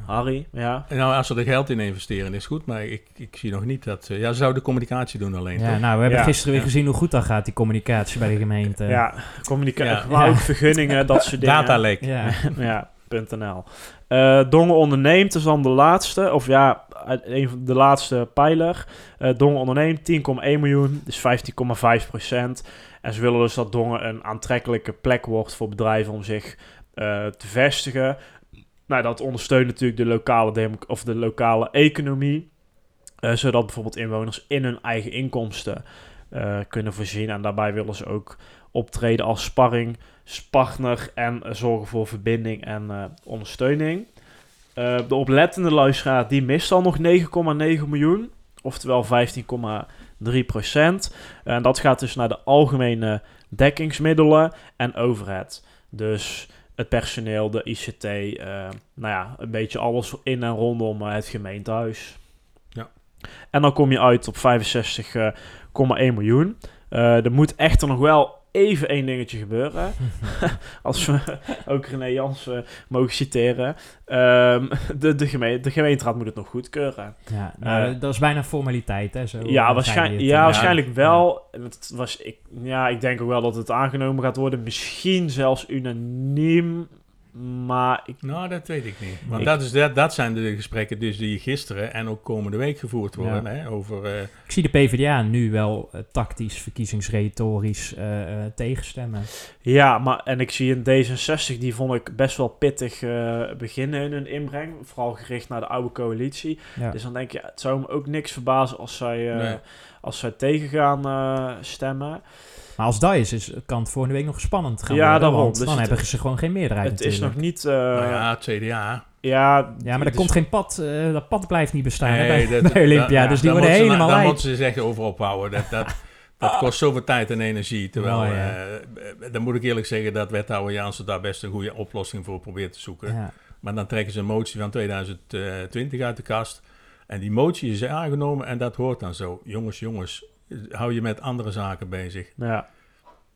Harry, ja. Nou, als ze er geld in investeren is goed, maar ik, ik zie nog niet dat... Uh, ja, ze zouden de communicatie doen alleen. Ja, toch? Nou, we hebben ja. gisteren weer ja. gezien hoe goed dat gaat, die communicatie bij de gemeente. Ja, communicatie, ja. ja. vergunningen, dat soort dingen. Datalek. Ja. ja. Uh, Dongen onderneemt, dus dan de laatste, of ja, een van de laatste pijler. Uh, Dongen onderneemt tien komma één miljoen, dus vijftien komma vijf procent. En ze willen dus dat Dongen een aantrekkelijke plek wordt voor bedrijven om zich uh, te vestigen. Nou, dat ondersteunt natuurlijk de lokale, democ- of de lokale economie, uh, zodat bijvoorbeeld inwoners in hun eigen inkomsten uh, kunnen voorzien. En daarbij willen ze ook optreden als sparring. Partner en uh, zorgen voor verbinding en uh, ondersteuning. Uh, de oplettende luisteraar die mist al nog negen komma negen miljoen, oftewel vijftien komma drie procent. En uh, dat gaat dus naar de algemene dekkingsmiddelen en overhead. Dus het personeel, de I C T, uh, nou ja, een beetje alles in en rondom uh, het gemeentehuis. Ja. En dan kom je uit op vijfenzestig komma één miljoen. Uh, er moet echter nog wel even één dingetje gebeuren. Als we ook René Jansen uh, mogen citeren. Um, de, de, geme- de gemeenteraad moet het nog goedkeuren. Ja, nou, uh, dat is bijna formaliteit, hè? Zo ja, waarschijn- ja, waarschijnlijk ja. wel. Het was, ik, ja, ik denk ook wel dat het aangenomen gaat worden. Misschien zelfs unaniem. Maar ik... Nou, dat weet ik niet. Want ik... Dat, is, dat, dat zijn de gesprekken dus die gisteren en ook komende week gevoerd worden. Ja. Hè, over, uh... Ik zie de PvdA nu wel uh, tactisch, verkiezingsretorisch uh, uh, tegenstemmen. Ja, maar en ik zie een D zesenzestig, die vond ik best wel pittig uh, beginnen in hun inbreng. Vooral gericht naar de oude coalitie. Ja. Dus dan denk je, het zou me ook niks verbazen als zij, uh, nee. als zij tegen gaan uh, stemmen. Maar als dat is, is kan het volgende week nog spannend gaan ja, worden, daarom. Dus dan hebben het, ze gewoon geen meerderheid Het natuurlijk. Is nog niet... Uh, nou ja, het C D A. Ja, ja maar er dus... komt geen pad. Uh, dat pad blijft niet bestaan nee, bij, dat, bij Olympia. Dat, dus die worden helemaal uit. Dan moeten ze zich overal ophouden. Dat, dat, dat kost zoveel tijd en energie. Terwijl, oh, ja. uh, dan moet ik eerlijk zeggen dat wethouder Jansen daar best een goede oplossing voor probeert te zoeken. Ja. Maar dan trekken ze een motie van twintig twintig uit de kast. En die motie is aangenomen en dat hoort dan zo. Jongens, jongens. Hou je met andere zaken bezig. Ja. Hij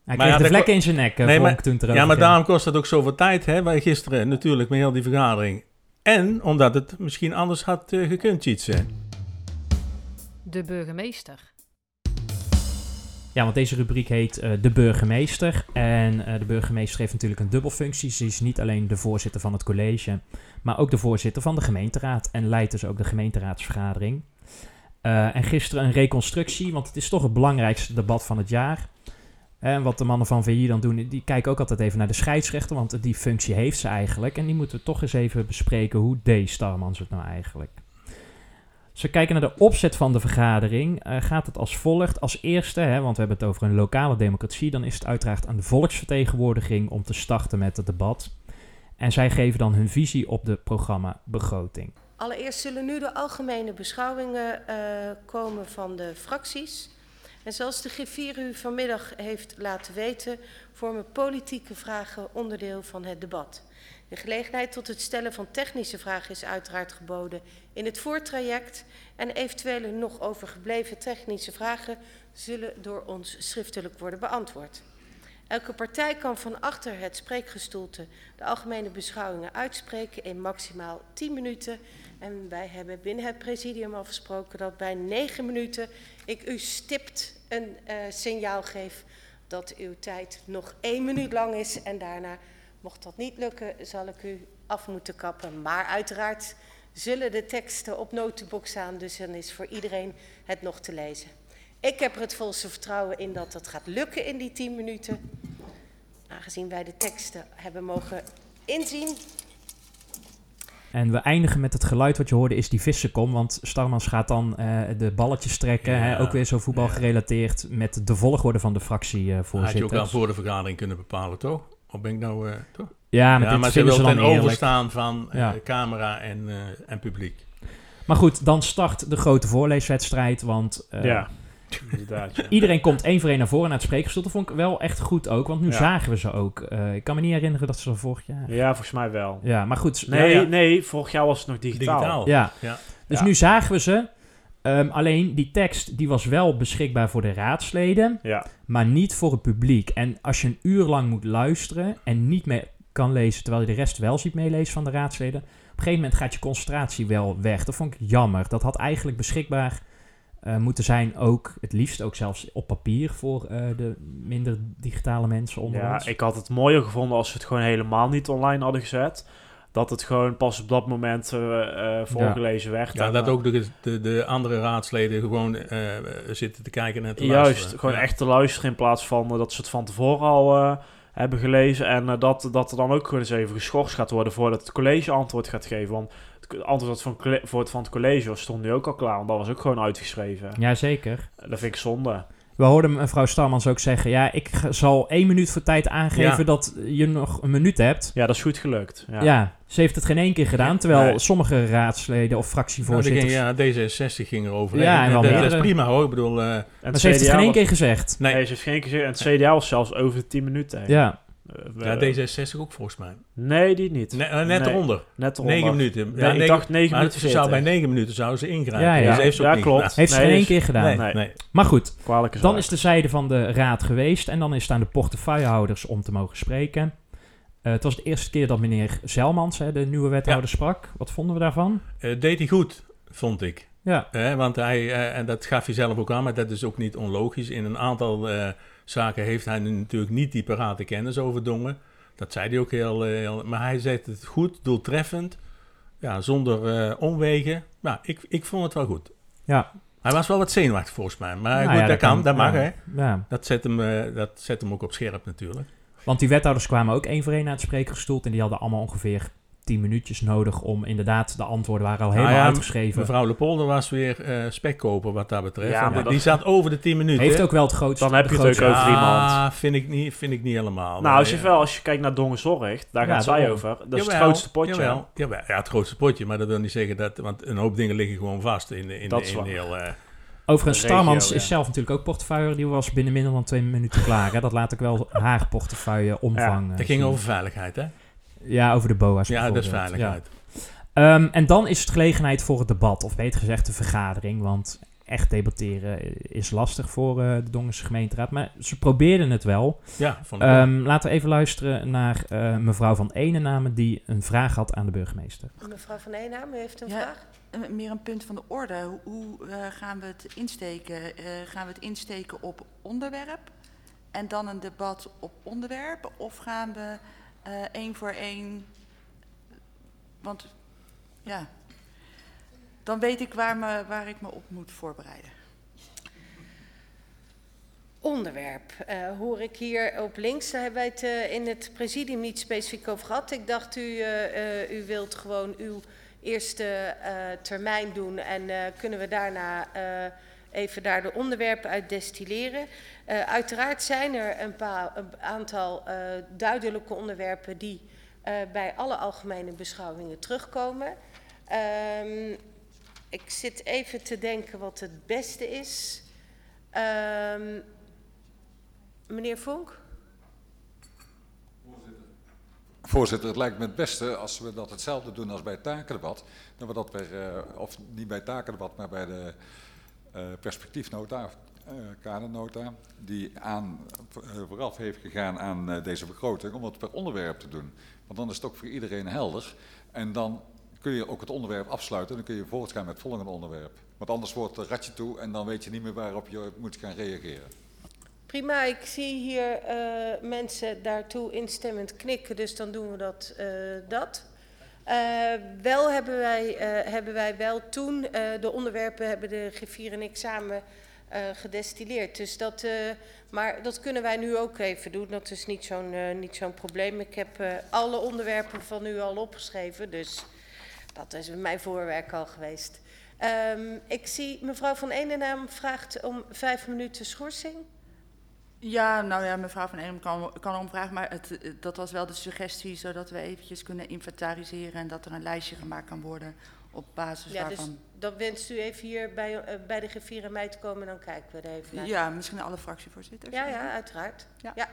kreeg maar ja, de vlekken in zijn nek, nee, Vonk, maar, toen Ja, maar ging. Daarom kost dat ook zoveel tijd. Hè? Wij gisteren natuurlijk met heel die vergadering. En omdat het misschien anders had uh, gekund, Tjitse. De burgemeester. Ja, want deze rubriek heet uh, De Burgemeester. En uh, de burgemeester heeft natuurlijk een dubbelfunctie. Ze is niet alleen de voorzitter van het college, maar ook de voorzitter van de gemeenteraad. En leidt dus ook de gemeenteraadsvergadering. Uh, en gisteren een reconstructie, want het is toch het belangrijkste debat van het jaar. En wat de mannen van V I dan doen, die kijken ook altijd even naar de scheidsrechter, want die functie heeft ze eigenlijk. En die moeten we toch eens even bespreken, hoe deed Starmans het nou eigenlijk? Als we kijken naar de opzet van de vergadering, uh, gaat het als volgt. Als eerste, hè, want we hebben het over een lokale democratie, dan is het uiteraard aan de volksvertegenwoordiging om te starten met het debat. En zij geven dan hun visie op de programmabegroting. Allereerst zullen nu de algemene beschouwingen uh, komen van de fracties. En zoals de griffier u vanmiddag heeft laten weten, vormen politieke vragen onderdeel van het debat. De gelegenheid tot het stellen van technische vragen is uiteraard geboden in het voortraject. En eventuele nog overgebleven technische vragen zullen door ons schriftelijk worden beantwoord. Elke partij kan van achter het spreekgestoelte de algemene beschouwingen uitspreken in maximaal tien minuten. En wij hebben binnen het presidium afgesproken dat bij negen minuten ik u stipt een uh, signaal geef dat uw tijd nog één minuut lang is. En daarna, mocht dat niet lukken, zal ik u af moeten kappen. Maar uiteraard zullen de teksten op notebook staan, dus dan is voor iedereen het nog te lezen. Ik heb er het volste vertrouwen in dat dat gaat lukken in die tien minuten. Aangezien wij de teksten hebben mogen inzien. En we eindigen met het geluid wat je hoorde is die vissenkom. Want Starmans gaat dan uh, de balletjes trekken. Ja, hè, ook weer zo voetbal gerelateerd met de volgorde van de fractievoorzitter. Uh, had je ook al voor de vergadering kunnen bepalen, toch? Of ben ik nou... Uh, toch? Ja, maar, ja, maar ze wil ten eerlijk overstaan van uh, ja. camera en, uh, en publiek. Maar goed, dan start de grote voorleeswedstrijd. Want... Uh, ja. Ja. Iedereen komt één voor één naar voren naar het spreekgestoelte. Dat vond ik wel echt goed ook, want nu ja. zagen we ze ook. Uh, ik kan me niet herinneren dat ze vorig jaar... Ja, volgens mij wel. Ja, maar goed. Nee, ja, ja. nee vorig jaar was het nog digitaal. digitaal. Ja. Ja. Dus ja. nu zagen we ze. Um, alleen die tekst die was wel beschikbaar voor de raadsleden, ja. maar niet voor het publiek. En als je een uur lang moet luisteren en niet meer kan lezen, terwijl je de rest wel ziet meelezen van de raadsleden, op een gegeven moment gaat je concentratie wel weg. Dat vond ik jammer. Dat had eigenlijk beschikbaar... Uh, moeten zijn ook, het liefst ook zelfs op papier voor uh, de minder digitale mensen onder ja, ons. Ja, ik had het mooier gevonden als we het gewoon helemaal niet online hadden gezet. Dat het gewoon pas op dat moment uh, uh, voorgelezen ja. werd. Ja, en, dat uh, ook de, de, de andere raadsleden gewoon uh, zitten te kijken en te juist, luisteren. Juist, gewoon ja. echt te luisteren in plaats van uh, dat ze het van tevoren al uh, hebben gelezen. En uh, dat, dat er dan ook gewoon eens even geschorst gaat worden voordat het college antwoord gaat geven. Want het antwoord van, voor het van het college stond nu ook al klaar, want dat was ook gewoon uitgeschreven. Jazeker. Dat vind ik zonde. We hoorden mevrouw Starmans ook zeggen, ja, ik zal één minuut voor tijd aangeven ja. dat je nog een minuut hebt. Ja, dat is goed gelukt. Ja, ja ze heeft het geen één keer gedaan, terwijl nee. sommige raadsleden of fractievoorzitters... Nou, ging, ja, D zesenzestig ging erover. Ja, en, en dat, dat is prima hoor, ik bedoel... Uh... Maar ze heeft het geen één keer gezegd. Nee. nee, ze heeft geen één keer gezegd. En het C D A was zelfs over de tien minuten. Ja. Ja, D zesenzestig ook volgens mij. Nee, die niet. Ne- net, nee. Eronder. net eronder. Negen minuten. Ja, nee, ik negen, dacht negen minuten ze zou bij negen minuten zouden ze ingrijpen. Ja, ja. Dus heeft ze ja, klopt. Gedaan. Heeft nee, ze geen één keer gedaan. Nee, nee. Nee. Maar goed, Kwalijke dan zaak. Is de zijde van de raad geweest. En dan is het aan de portefeuillehouders om te mogen spreken. Uh, het was de eerste keer dat meneer Zelmans, hè, de nieuwe wethouder, ja. sprak. Wat vonden we daarvan? Uh, deed hij goed, vond ik. Ja. Uh, want hij, uh, en dat gaf hij zelf ook aan, maar dat is ook niet onlogisch. In een aantal... Uh, zaken heeft hij natuurlijk niet die parate kennis over Dongen. Dat zei hij ook heel... heel maar hij zegt het goed, doeltreffend. Ja, zonder uh, omwegen. Nou, ik, ik vond het wel goed. Ja. Hij was wel wat zenuwachtig volgens mij. Maar nou, goed, ja, dat kan, kan, dat mag ja. hè. Ja. Dat, zet hem, uh, dat zet hem ook op scherp natuurlijk. Want die wethouders kwamen ook één voor één naar het spreekgestoelte. En die hadden allemaal ongeveer tien minuutjes nodig om inderdaad, de antwoorden waren al helemaal nou ja, uitgeschreven. Mevrouw Le Polder was weer uh, spekkoper wat dat betreft. Ja, die dat... zat over de tien minuten. Heeft ook wel het grootste. Dan heb je het ook over iemand. Ja, vind ik niet, vind ik niet helemaal. Nou, als je, ja. wel, als je kijkt naar Dongenzorg, daar ja, gaat zij om. Over. Dat jawel, is het grootste potje. Jawel, jawel. Ja, het grootste potje, maar dat wil niet zeggen dat, want een hoop dingen liggen gewoon vast in de in, dat in, in heel... Uh, Overigens, Starmans ja. is zelf natuurlijk ook portefeuille. Die was binnen minder dan twee minuten klaar. Hè? Dat laat ik wel haar portefeuille omvang. Ja, dat ging over veiligheid, hè? Ja, over de B O A's. Ja, dat is veiligheid. Ja. Um, en dan is het gelegenheid voor het debat, of beter gezegd de vergadering. Want echt debatteren is lastig voor uh, de Dongense gemeenteraad. Maar ze probeerden het wel. Ja, vond ik um, laten we even luisteren naar uh, mevrouw Van Eenennaam, die een vraag had aan de burgemeester. Mevrouw Van Eenennaam, u heeft een ja, vraag? Meer een punt van de orde. Hoe uh, gaan we het insteken? Uh, gaan we het insteken op onderwerp? En dan een debat op onderwerp? Of gaan we... Uh, één voor één, want ja, dan weet ik waar, me, waar ik me op moet voorbereiden. onderwerp. Uh, hoor ik hier op links, daar hebben wij het uh, in het presidium niet specifiek over gehad. Ik dacht, u, uh, uh, u wilt gewoon uw eerste uh, termijn doen en uh, kunnen we daarna uh, even daar de onderwerpen uit destilleren. Uh, uiteraard zijn er een, paar, een aantal uh, duidelijke onderwerpen die uh, bij alle algemene beschouwingen terugkomen. Um, ik zit even te denken wat het beste is. Um, meneer Vonk? Voorzitter. Voorzitter, het lijkt me het beste als we dat hetzelfde doen als bij het takendebat. Dan we dat weer, uh, of niet bij het takendebat, maar bij de uh, perspectiefnota, of uh, kadernota, die aan, uh, vooraf heeft gegaan aan uh, deze begroting, om het per onderwerp te doen. Want dan is het ook voor iedereen helder. En dan kun je ook het onderwerp afsluiten en dan kun je voortgaan met het volgende onderwerp. Want anders wordt het ratje toe en dan weet je niet meer waarop je moet gaan reageren. Prima, ik zie hier uh, mensen daartoe instemmend knikken, dus dan doen we dat. Uh, dat. Uh, wel hebben wij, uh, hebben wij wel toen uh, de onderwerpen, hebben de griffier en ik samen uh, gedestilleerd. Dus dat, uh, maar dat kunnen wij nu ook even doen, dat is niet zo'n uh, niet zo'n probleem. Ik heb uh, alle onderwerpen van u al opgeschreven, dus dat is mijn voorwerk al geweest. Um, ik zie mevrouw Van Eenennaam vraagt om vijf minuten schorsing. Ja, nou ja, mevrouw Van Eenennaam kan, kan omvragen, maar het, dat was wel de suggestie, zodat we eventjes kunnen inventariseren en dat er een lijstje gemaakt kan worden op basis ja, waarvan... Ja, dus dan wenst u even hier bij, uh, bij de griffier en mij te komen en dan kijken we er even naar. Ja, misschien alle fractievoorzitters. Ja, ja, uiteraard. Ja. Ja.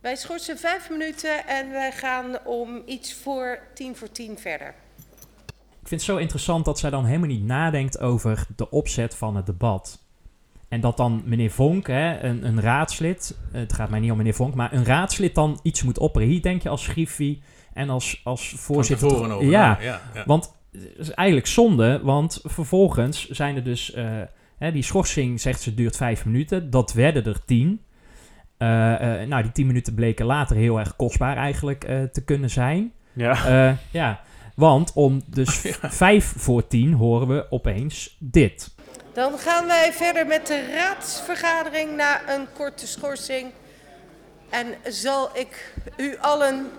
Wij schorsen vijf minuten en wij gaan om iets voor tien voor tien verder. Ik vind het zo interessant dat zij dan helemaal niet nadenkt over de opzet van het debat. En dat dan meneer Vonk, hè, een, een raadslid, het gaat mij niet om meneer Vonk, maar een raadslid dan iets moet opperen. Hier denk je als griffie en als, als voorzitter. Van tevoren over. Ja, ja, ja, want het is eigenlijk zonde, want vervolgens zijn er dus, uh, hè, die schorsing zegt ze duurt vijf minuten, dat werden er tien. Uh, uh, nou, die tien minuten bleken later heel erg kostbaar eigenlijk uh, te kunnen zijn. Ja. Uh, ja. Want om dus vijf ja. voor tien horen we opeens dit. Dan gaan wij verder met de raadsvergadering na een korte schorsing. En zal ik u allen,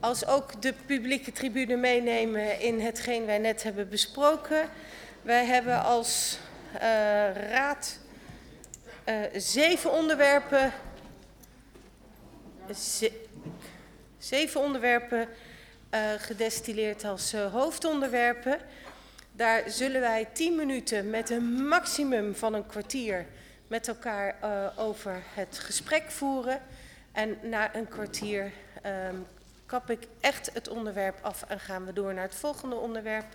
als ook de publieke tribune, meenemen in hetgeen wij net hebben besproken. Wij hebben als uh, raad uh, zeven onderwerpen... Ze, zeven onderwerpen... Uh, gedestilleerd als uh, hoofdonderwerpen. Daar zullen wij tien minuten met een maximum van een kwartier met elkaar uh, over het gesprek voeren. En na een kwartier um, kap ik echt het onderwerp af en gaan we door naar het volgende onderwerp.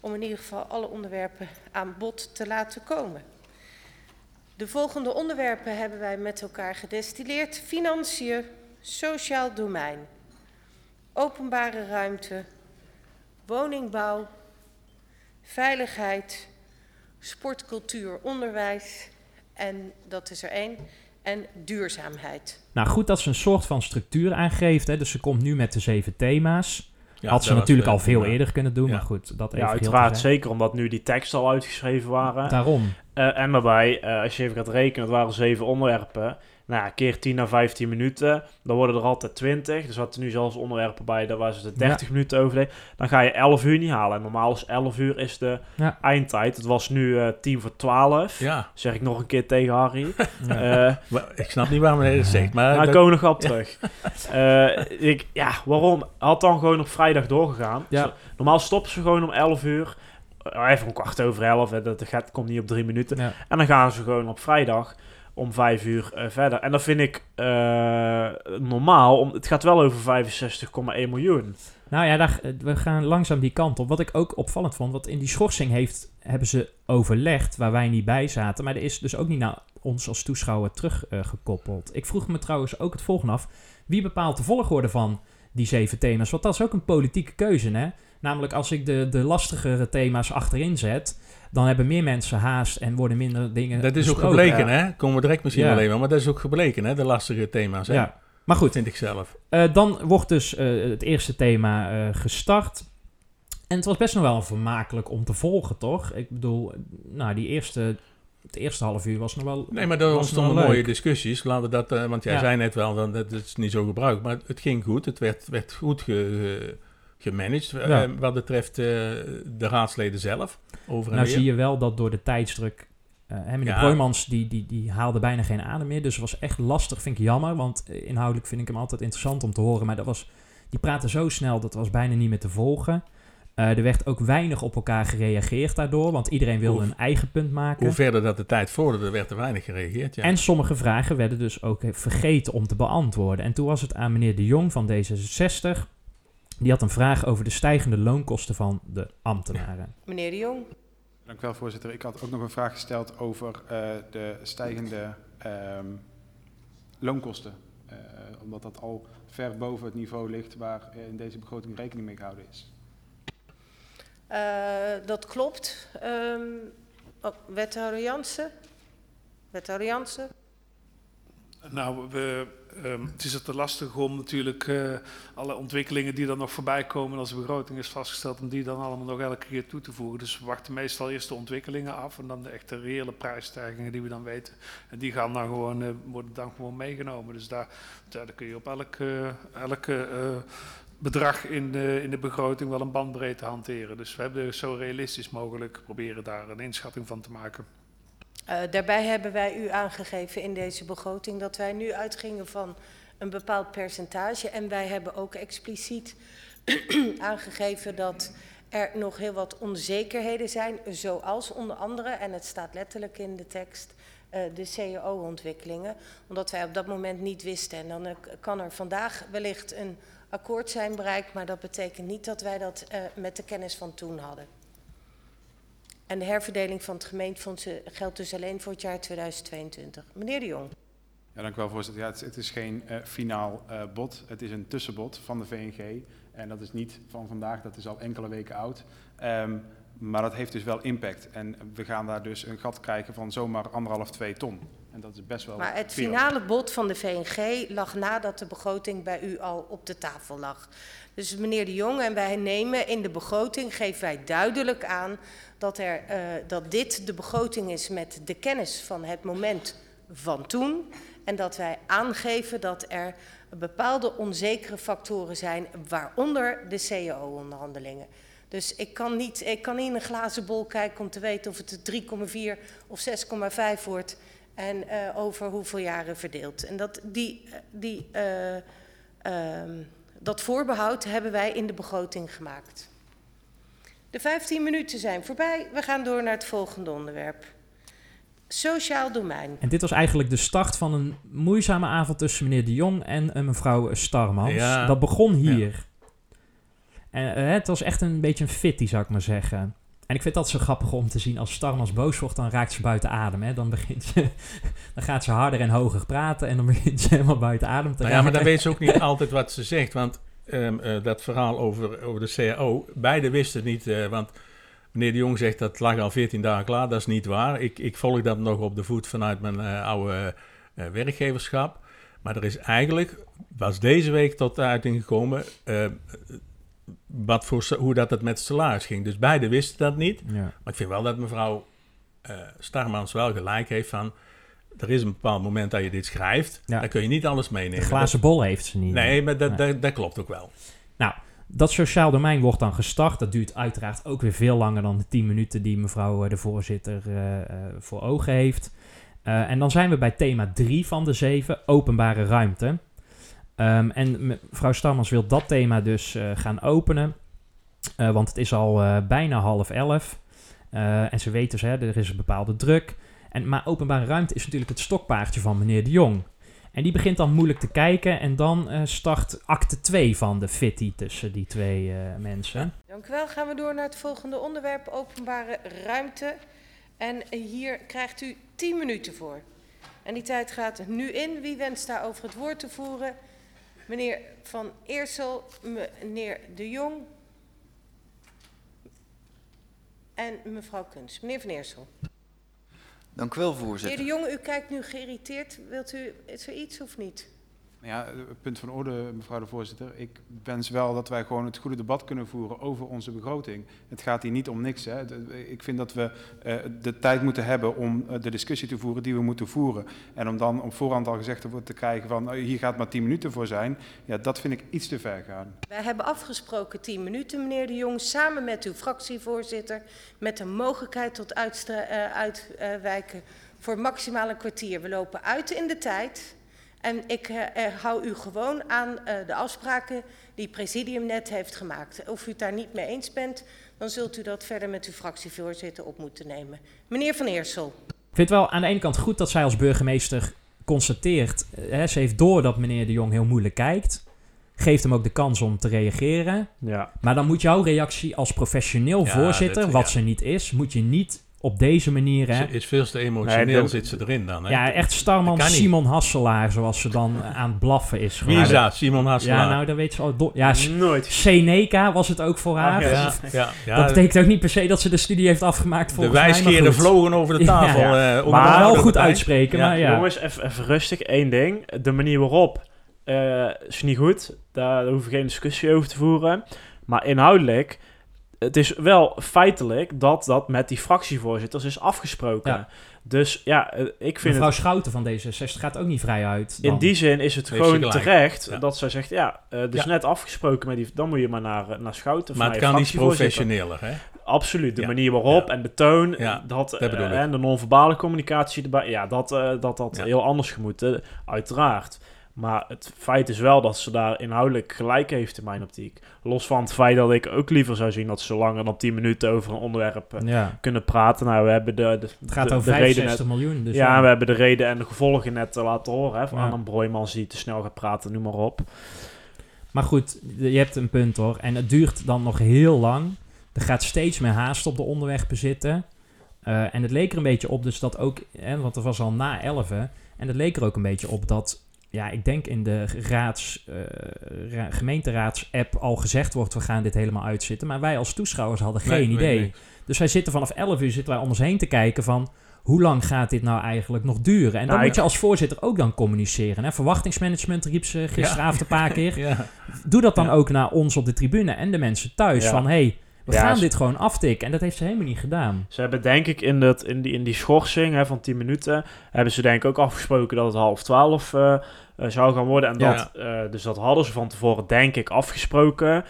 Om in ieder geval alle onderwerpen aan bod te laten komen. De volgende onderwerpen hebben wij met elkaar gedestilleerd. Financiën, sociaal domein. Openbare ruimte, woningbouw, veiligheid, sport, cultuur, onderwijs en dat is er één, en duurzaamheid. Nou, goed dat ze een soort van structuur aangeeft, hè? Dus ze komt nu met de zeven thema's. Ja, had ze natuurlijk al veel eerder kunnen doen, ja. Maar goed, dat even. Ja, uiteraard, zeker omdat nu die teksten al uitgeschreven waren. Daarom. Uh, en daarbij, uh, als je even gaat rekenen, het waren zeven onderwerpen. Nou ja, keer tien à vijftien minuten, dan worden er altijd twintig. Dus wat er nu zelfs onderwerpen bij, daar was het de dertig ja. minuten over deed. Dan ga je elf uur niet halen. En normaal is elf uur is de ja. eindtijd. Het was nu uh, tien voor twaalf. Ja. Zeg ik nog een keer tegen Harry. Ja. Uh, maar, ik snap niet waarom hij dat zegt. Maar nou, dan komen we nog op terug. Ja. Uh, ik, ja, waarom? Had dan gewoon op vrijdag doorgegaan. Ja. Dus, normaal stoppen ze gewoon om elf uur. Even om kwart over elf. Hè, dat gaat, komt niet op drie minuten. Ja. En dan gaan ze gewoon op vrijdag om vijf uur uh, verder. En dat vind ik uh, normaal. Om, het gaat wel over vijfenzestig komma één miljoen. Nou ja, daar, we gaan langzaam die kant op. Wat ik ook opvallend vond, want in die schorsing heeft, hebben ze overlegd waar wij niet bij zaten. Maar er is dus ook niet naar ons als toeschouwer teruggekoppeld. Uh, ik vroeg me trouwens ook het volgende af. Wie bepaalt de volgorde van die zeven thema's? Want dat is ook een politieke keuze, hè? Namelijk als ik de, de lastigere thema's achterin zet, dan hebben meer mensen haast en worden minder dingen Dat is besproken. Ook gebleken, ja. Hè? Komen we direct misschien ja. alleen maar, maar dat is ook gebleken, hè? De lastige thema's, hè? Ja. Maar goed, vind ik zelf. Uh, dan wordt dus uh, het eerste thema uh, gestart. En het was best nog wel vermakelijk om te volgen, toch? Ik bedoel, nou, die eerste het eerste half uur was nog wel... Nee, maar er ontstonden mooie leuk. discussies. Laten dat, uh, want jij ja. zei net wel, dat, dat is niet zo gebruikt. Maar het ging goed. Het werd, werd goed ge, gemanaged ja. uh, wat betreft uh, de raadsleden zelf. Over nou zie je wel dat door de tijdsdruk... Uh, meneer ja. Broijmans die, die, die haalde bijna geen adem meer. Dus het was echt lastig, vind ik jammer. Want inhoudelijk vind ik hem altijd interessant om te horen. Maar dat was, die praten zo snel, dat was bijna niet meer te volgen. Uh, er werd ook weinig op elkaar gereageerd daardoor, want iedereen wilde hoe, een eigen punt maken. Hoe verder dat de tijd vorderde, werd er weinig gereageerd. Ja. En sommige vragen werden dus ook vergeten om te beantwoorden. En toen was het aan meneer De Jong van D zesenzestig. Die had een vraag over de stijgende loonkosten van de ambtenaren. Meneer De Jong. Dank u wel, voorzitter. Ik had ook nog een vraag gesteld over uh, de stijgende um, loonkosten. Uh, omdat dat al ver boven het niveau ligt waar in deze begroting rekening mee gehouden is. Uh, dat klopt. Um, oh, wethouder Jansen. Wethouder Jansen. Nou, we, um, het is het te lastig om natuurlijk uh, alle ontwikkelingen die dan nog voorbij komen als de begroting is vastgesteld, om die dan allemaal nog elke keer toe te voegen. Dus we wachten meestal eerst de ontwikkelingen af en dan de echte reële prijsstijgingen die we dan weten. En die gaan dan gewoon, uh, worden dan gewoon meegenomen. Dus daar, daar kun je op elke... Uh, elke uh, bedrag in de, in de begroting wel een bandbreedte hanteren. Dus we hebben zo realistisch mogelijk proberen daar een inschatting van te maken. Uh, daarbij hebben wij u aangegeven in deze begroting dat wij nu uitgingen van een bepaald percentage. En wij hebben ook expliciet aangegeven dat er nog heel wat onzekerheden zijn. Zoals onder andere, en het staat letterlijk in de tekst, de C A O-ontwikkelingen. Omdat wij op dat moment niet wisten. En dan uh, kan er vandaag wellicht een akkoord zijn bereikt, maar dat betekent niet dat wij dat uh, met de kennis van toen hadden. En de herverdeling van het gemeentefonds geldt dus alleen voor het jaar tweeduizend tweeëntwintig. Meneer De Jong. Ja, dank u wel, voorzitter. Ja, het, het is geen uh, finaal uh, bod, het is een tussenbod van de V N G. En dat is niet van vandaag, dat is al enkele weken oud. Um, maar dat heeft dus wel impact. En we gaan daar dus een gat krijgen van zomaar anderhalf, twee ton. En dat is best wel maar het veel. Finale bod van de V N G lag nadat de begroting bij u al op de tafel lag. Dus meneer De Jong en wij nemen in de begroting, geven wij duidelijk aan dat, er, uh, dat dit de begroting is met de kennis van het moment van toen. En dat wij aangeven dat er bepaalde onzekere factoren zijn, waaronder de C A O-onderhandelingen. Dus ik kan, niet, ik kan niet in een glazen bol kijken om te weten of het drie komma vier of zes komma vijf wordt. En uh, over hoeveel jaren verdeeld. En dat, die, die, uh, uh, dat voorbehoud hebben wij in de begroting gemaakt. De vijftien minuten zijn voorbij. We gaan door naar het volgende onderwerp. Sociaal domein. En dit was eigenlijk de start van een moeizame avond tussen meneer De Jong en mevrouw Starmans. Ja. Dat begon hier. Ja. En uh, het was echt een beetje een fitty, zou ik maar zeggen. En ik vind dat zo grappig om te zien. Als Starmans boos wordt, dan raakt ze buiten adem. Hè? Dan, begint ze, dan gaat ze harder en hoger praten en dan begint ze helemaal buiten adem te nou raken. Ja, maar dan weet ze ook niet altijd wat ze zegt. Want um, uh, dat verhaal over, over de C A O, beide wisten het niet. Uh, want meneer De Jong zegt, dat lag al veertien dagen klaar. Dat is niet waar. Ik, ik volg dat nog op de voet vanuit mijn uh, oude uh, werkgeverschap. Maar er is eigenlijk, was deze week tot de uiting gekomen... Uh, Wat voor, hoe dat het met salaris ging. Dus beide wisten dat niet. Ja. Maar ik vind wel dat mevrouw uh, Starmans wel gelijk heeft van... er is een bepaald moment dat je dit schrijft. Ja. Dan kun je niet alles meenemen. De glazen bol heeft ze niet. Nee, maar dat, nee. Dat, dat klopt ook wel. Nou, dat sociaal domein wordt dan gestart. Dat duurt uiteraard ook weer veel langer dan de tien minuten... die mevrouw de voorzitter uh, uh, voor ogen heeft. Uh, en dan zijn we bij thema drie van de zeven. Openbare ruimte. Um, en mevrouw Starmans wil dat thema dus uh, gaan openen, uh, want het is al uh, bijna half elf. Uh, en ze weet dus, hè, er is een bepaalde druk. En, maar openbare ruimte is natuurlijk het stokpaardje van meneer De Jong. En die begint dan moeilijk te kijken en dan uh, start acte twee van de fitty tussen die twee uh, mensen. Dank u wel. Gaan we door naar het volgende onderwerp, openbare ruimte. En hier krijgt u tien minuten voor. En die tijd gaat nu in. Wie wenst daarover het woord te voeren? Meneer Van Eersel, meneer De Jong en mevrouw Kunst. Meneer Van Eersel. Dank u wel, voorzitter. Meneer De Jong, u kijkt nu geïrriteerd. Wilt u zoiets of niet? Ja, punt van orde, mevrouw de voorzitter. Ik wens wel dat wij gewoon het goede debat kunnen voeren over onze begroting. Het gaat hier niet om niks. Hè. Ik vind dat we de tijd moeten hebben om de discussie te voeren die we moeten voeren. En om dan op voorhand al gezegd te krijgen van hier gaat maar tien minuten voor zijn. Ja, dat vind ik iets te ver gaan. Wij hebben afgesproken tien minuten, meneer De Jong, samen met uw fractievoorzitter. Met de mogelijkheid tot uitwijken voor maximaal een kwartier. We lopen uit in de tijd. En ik uh, hou u gewoon aan uh, de afspraken die het presidium net heeft gemaakt. Of u het daar niet mee eens bent, dan zult u dat verder met uw fractievoorzitter op moeten nemen. Meneer Van Eersel. Ik vind wel aan de ene kant goed dat zij als burgemeester constateert, hè, ze heeft door dat meneer De Jong heel moeilijk kijkt. Geeft hem ook de kans om te reageren. Ja. Maar dan moet jouw reactie als professioneel ja, voorzitter, dit, wat ja. ze niet is, moet je niet... Op deze manier, hè. Ze is veel te emotioneel, nee, dat... zit ze erin dan. Hè? Ja, echt Starmans Simon Hasselaar, zoals ze dan aan het blaffen is. Wie is dat, Simon Hasselaar? Ja, nou, dat weet ze al. Do- ja, s- Nooit. Seneca was het ook voor haar. Ja, ja, ja, ja. Dat betekent ook niet per se dat ze de studie heeft afgemaakt, volgens mij. De wijsgeren vlogen over de tafel. Ja, ja. Uh, maar wel goed uitspreken. Ja. Maar, ja. Jongens, even rustig. Één ding. De manier waarop uh, is niet goed. Daar hoeven we geen discussie over te voeren. Maar inhoudelijk... Het is wel feitelijk dat dat met die fractievoorzitters is afgesproken. Ja. Dus ja, ik vind Mevrouw het... Schouten van D zesenzestig gaat ook niet vrij uit. Dan. In die zin is het gewoon terecht ja. dat zij zegt... Ja, uh, dus ja. net afgesproken, met die, dan moet je maar naar, naar Schouten. Maar het kan iets professioneler, hè? Absoluut, de ja. manier waarop ja. en de toon. Ja, dat, dat bedoel ik. En de non-verbale communicatie erbij. Ja, dat uh, dat, dat ja. heel anders gemoet, uh, uiteraard. Maar het feit is wel dat ze daar inhoudelijk gelijk heeft in mijn optiek. Los van het feit dat ik ook liever zou zien dat ze langer dan tien minuten over een onderwerp ja. kunnen praten. Nou, we hebben de, de, het gaat de, over de vijfenzestig reden net, miljoen. Dus ja, ja, we hebben de reden en de gevolgen net uh, laten horen. Hè, van ja. Anne Broijmans die te snel gaat praten, noem maar op. Maar goed, je hebt een punt hoor. En het duurt dan nog heel lang. Er gaat steeds meer haast op de onderweg zitten. Uh, en het leek er een beetje op dus dat ook... Hè, want het was al na elf. En het leek er ook een beetje op dat... Ja, ik denk in de raads, uh, gemeenteraads-app al gezegd wordt... we gaan dit helemaal uitzitten. Maar wij als toeschouwers hadden nee, geen idee. Nee, nee. Dus wij zitten vanaf elf uur zitten wij om ons heen te kijken van... hoe lang gaat dit nou eigenlijk nog duren? En dan nou, moet je als voorzitter ook dan communiceren. Hè? Verwachtingsmanagement riep ze gisteravond ja. een paar keer. ja. Doe dat dan ja. ook naar ons op de tribune en de mensen thuis. Ja. Van, hé, hey, we ja, gaan ze... dit gewoon aftikken. En dat heeft ze helemaal niet gedaan. Ze hebben denk ik in, dat, in, die, in die schorsing hè, van tien minuten... hebben ze denk ik ook afgesproken dat het half twaalf... Uh, Uh, zou gaan worden. En dat, ja. uh, dus dat hadden ze van tevoren, denk ik, afgesproken.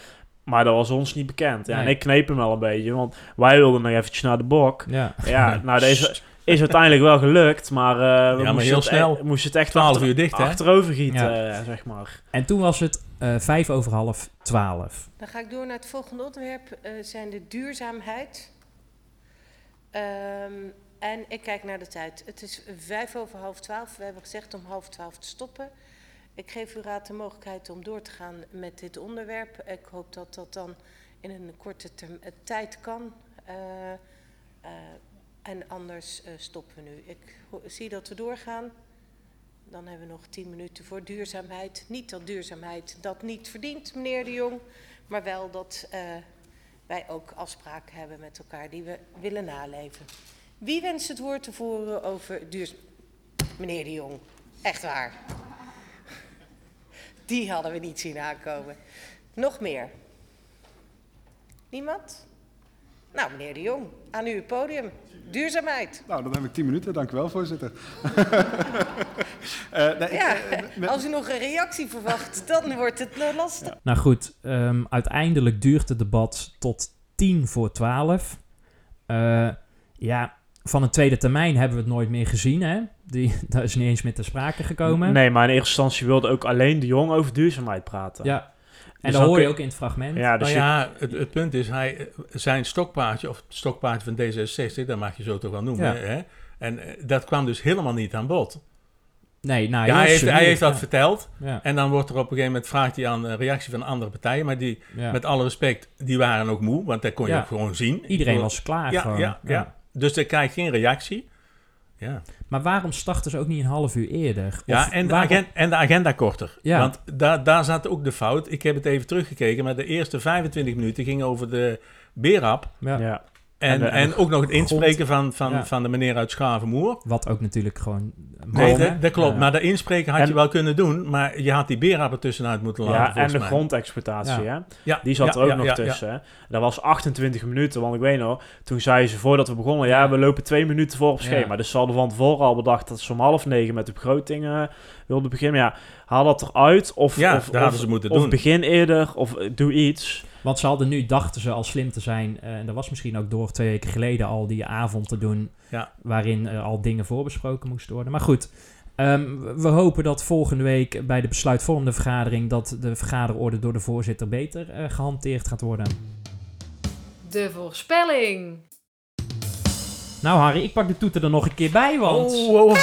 Maar dat was ons niet bekend. Ja, nee. En ik kneep hem wel een beetje, want wij wilden nog eventjes naar de bok. Ja, ja nou, deze is uiteindelijk wel gelukt, maar uh, we ja, moesten het, e- moest het echt achter, uur dicht, achterover gieten, ja. uh, zeg maar. En toen was het uh, vijf over half twaalf. Dan ga ik door naar het volgende onderwerp, uh, zijn de duurzaamheid. Um, En ik kijk naar de tijd. Het is vijf over half twaalf. We hebben gezegd om half twaalf te stoppen. Ik geef u raad de mogelijkheid om door te gaan met dit onderwerp. Ik hoop dat dat dan in een korte term- tijd kan. Uh, uh, en anders uh, stoppen we nu. Ik ho- zie dat we doorgaan. Dan hebben we nog tien minuten voor duurzaamheid. Niet dat duurzaamheid dat niet verdient, meneer De Jong. Maar wel dat uh, wij ook afspraken hebben met elkaar die we willen naleven. Wie wenst het woord te voeren over duurzaamheid? Meneer De Jong, echt waar. Die hadden we niet zien aankomen. Nog meer? Niemand? Nou, meneer De Jong, aan uw podium. Duurzaamheid. Nou, dan heb ik tien minuten. Dank u wel, voorzitter. uh, nee, ja, ik, uh, met... Als u nog een reactie verwacht, dan wordt het uh, lastig. Ja. Nou goed, um, uiteindelijk duurt het debat tot tien voor twaalf. Uh, Ja, van een tweede termijn hebben we het nooit meer gezien, hè? Die, daar is niet eens meer ter sprake gekomen. Nee, maar in eerste instantie wilde ook alleen De Jong over duurzaamheid praten. Ja, en dus dat hoor je ook in het fragment. Ja, dus nou ja je... het, het punt is, hij, zijn stokpaardje, of het stokpaardje van D zesenzestig, dat mag je zo toch wel noemen, ja. hè? En dat kwam dus helemaal niet aan bod. Nee, nou, ja, hij, heeft, hij heeft dat ja. verteld. Ja. En dan wordt er op een gegeven moment... vraagt hij aan een reactie van andere partijen. Maar die, ja. met alle respect, die waren ook moe. Want dat kon je ja. ook gewoon zien. Iedereen bedoel, was klaar ja, gewoon. Ja, ja. ja. Dus dan krijg je geen reactie. Ja. Maar waarom starten ze ook niet een half uur eerder? Of ja, en de, waarom... agenda, en de agenda korter. Ja. Want da, daar zat ook de fout. Ik heb het even teruggekeken. Maar de eerste vijfentwintig minuten ging over de BERAP. Ja. ja. En, en, en ook nog het inspreken van, van, ja. van de meneer uit Schavenmoer. Wat ook natuurlijk gewoon... Nee, dat, dat klopt. Ja. Maar dat inspreken had en, je wel kunnen doen. Maar je had die BERAP er tussenuit moeten laten. Ja, en de mij. grondexploitatie. Ja. Hè? Ja. Die zat ja, er ook ja, nog ja, tussen. Ja. Dat was achtentwintig minuten. Want ik weet nog, toen zeiden ze voordat we begonnen... Ja, we lopen twee minuten voor op schema. Ja. Dus ze hadden van tevoren al bedacht dat ze om half negen met de begroting uh, wilden beginnen. Ja, haal dat eruit. Of, ja, of, of, ze moeten of doen. begin eerder. Of uh, doe iets. Want ze hadden nu, dachten ze, al slim te zijn. Uh, en dat was misschien ook door twee weken geleden al die avond te doen. Ja. Waarin uh, al dingen voorbesproken moesten worden. Maar goed, um, we hopen dat volgende week bij de besluitvormende vergadering... dat de vergaderorde door de voorzitter beter uh, gehanteerd gaat worden. De voorspelling. Nou Harry, ik pak de toeter er nog een keer bij, want... Oh, oh.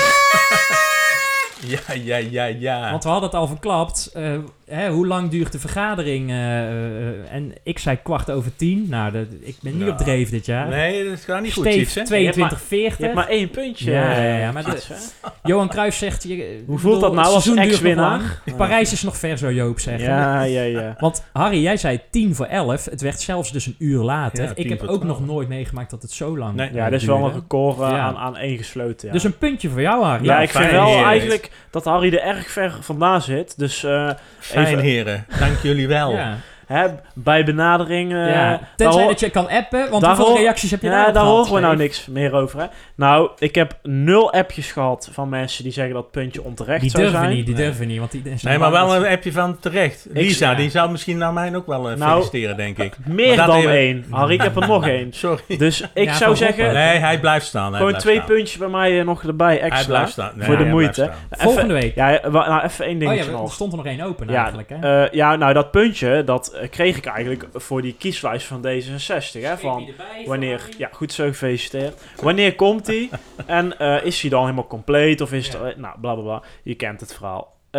Ja, ja, ja, ja. Want we hadden het al verklapt. Uh, hè, hoe lang duurt de vergadering? Uh, uh, en ik zei kwart over tien. Nou, de, ik ben niet nou. op dreef dit jaar. Nee, dat gaat niet Steef, goed. Steef, tweeëntwintig veertig. Je, je hebt maar één puntje. Ja, ja, ja, ja, maar de, Johan Cruijff zegt... Je, hoe voelt bedoel, dat nou als ex-winnaar? Parijs is nog ver, zo Joop zeggen. Ja, ja, ja. Want Harry, jij zei tien voor elf. Het werd zelfs dus een uur later. Ja, ik heb ook nog nooit meegemaakt dat het zo lang nee, Ja, dat is wel een record uh, ja. aan, aan één gesloten. Ja. Dus een puntje voor jou, Harry. Ja, ja ik vind wel eigenlijk... dat Harry er erg ver vandaan zit. Dus, uh, fijn even... heren, dank jullie wel. Ja. Hè, bij benadering... Uh, ja. Tenzij ho- dat je kan appen, want hoeveel ho- reacties heb je ja, daar gehad? Daar horen we nou niks meer over. Hè? Nou, ik heb nul appjes gehad van mensen die zeggen dat het puntje onterecht die zou zijn. Niet, die nee. durven niet, want die durven niet. Nee, maar wel een appje van terecht. Lisa, ik, ja. die zou misschien naar mij ook wel uh, nou, feliciteren, denk ik. Meer dan even... één. Harry, ik heb er nog één. Sorry. Dus ik ja, zou zeggen... Hoppen. Nee, hij blijft staan. Hij gewoon blijft twee staan. puntjes bij mij uh, nog erbij extra. Hij blijft staan. Nee, voor de moeite. Volgende week. Ja, nou, even één dingetje nog. Er stond er nog één open eigenlijk, hè? Ja, nou, dat puntje... dat kreeg ik eigenlijk voor die kieslijst van D zesenzestig. Hè? Van wanneer, ja, goed zo, gefeliciteerd. Wanneer komt die? En uh, is hij dan helemaal compleet? Of is ja. het... Nou, blablabla. Bla, bla. Je kent het verhaal. Um,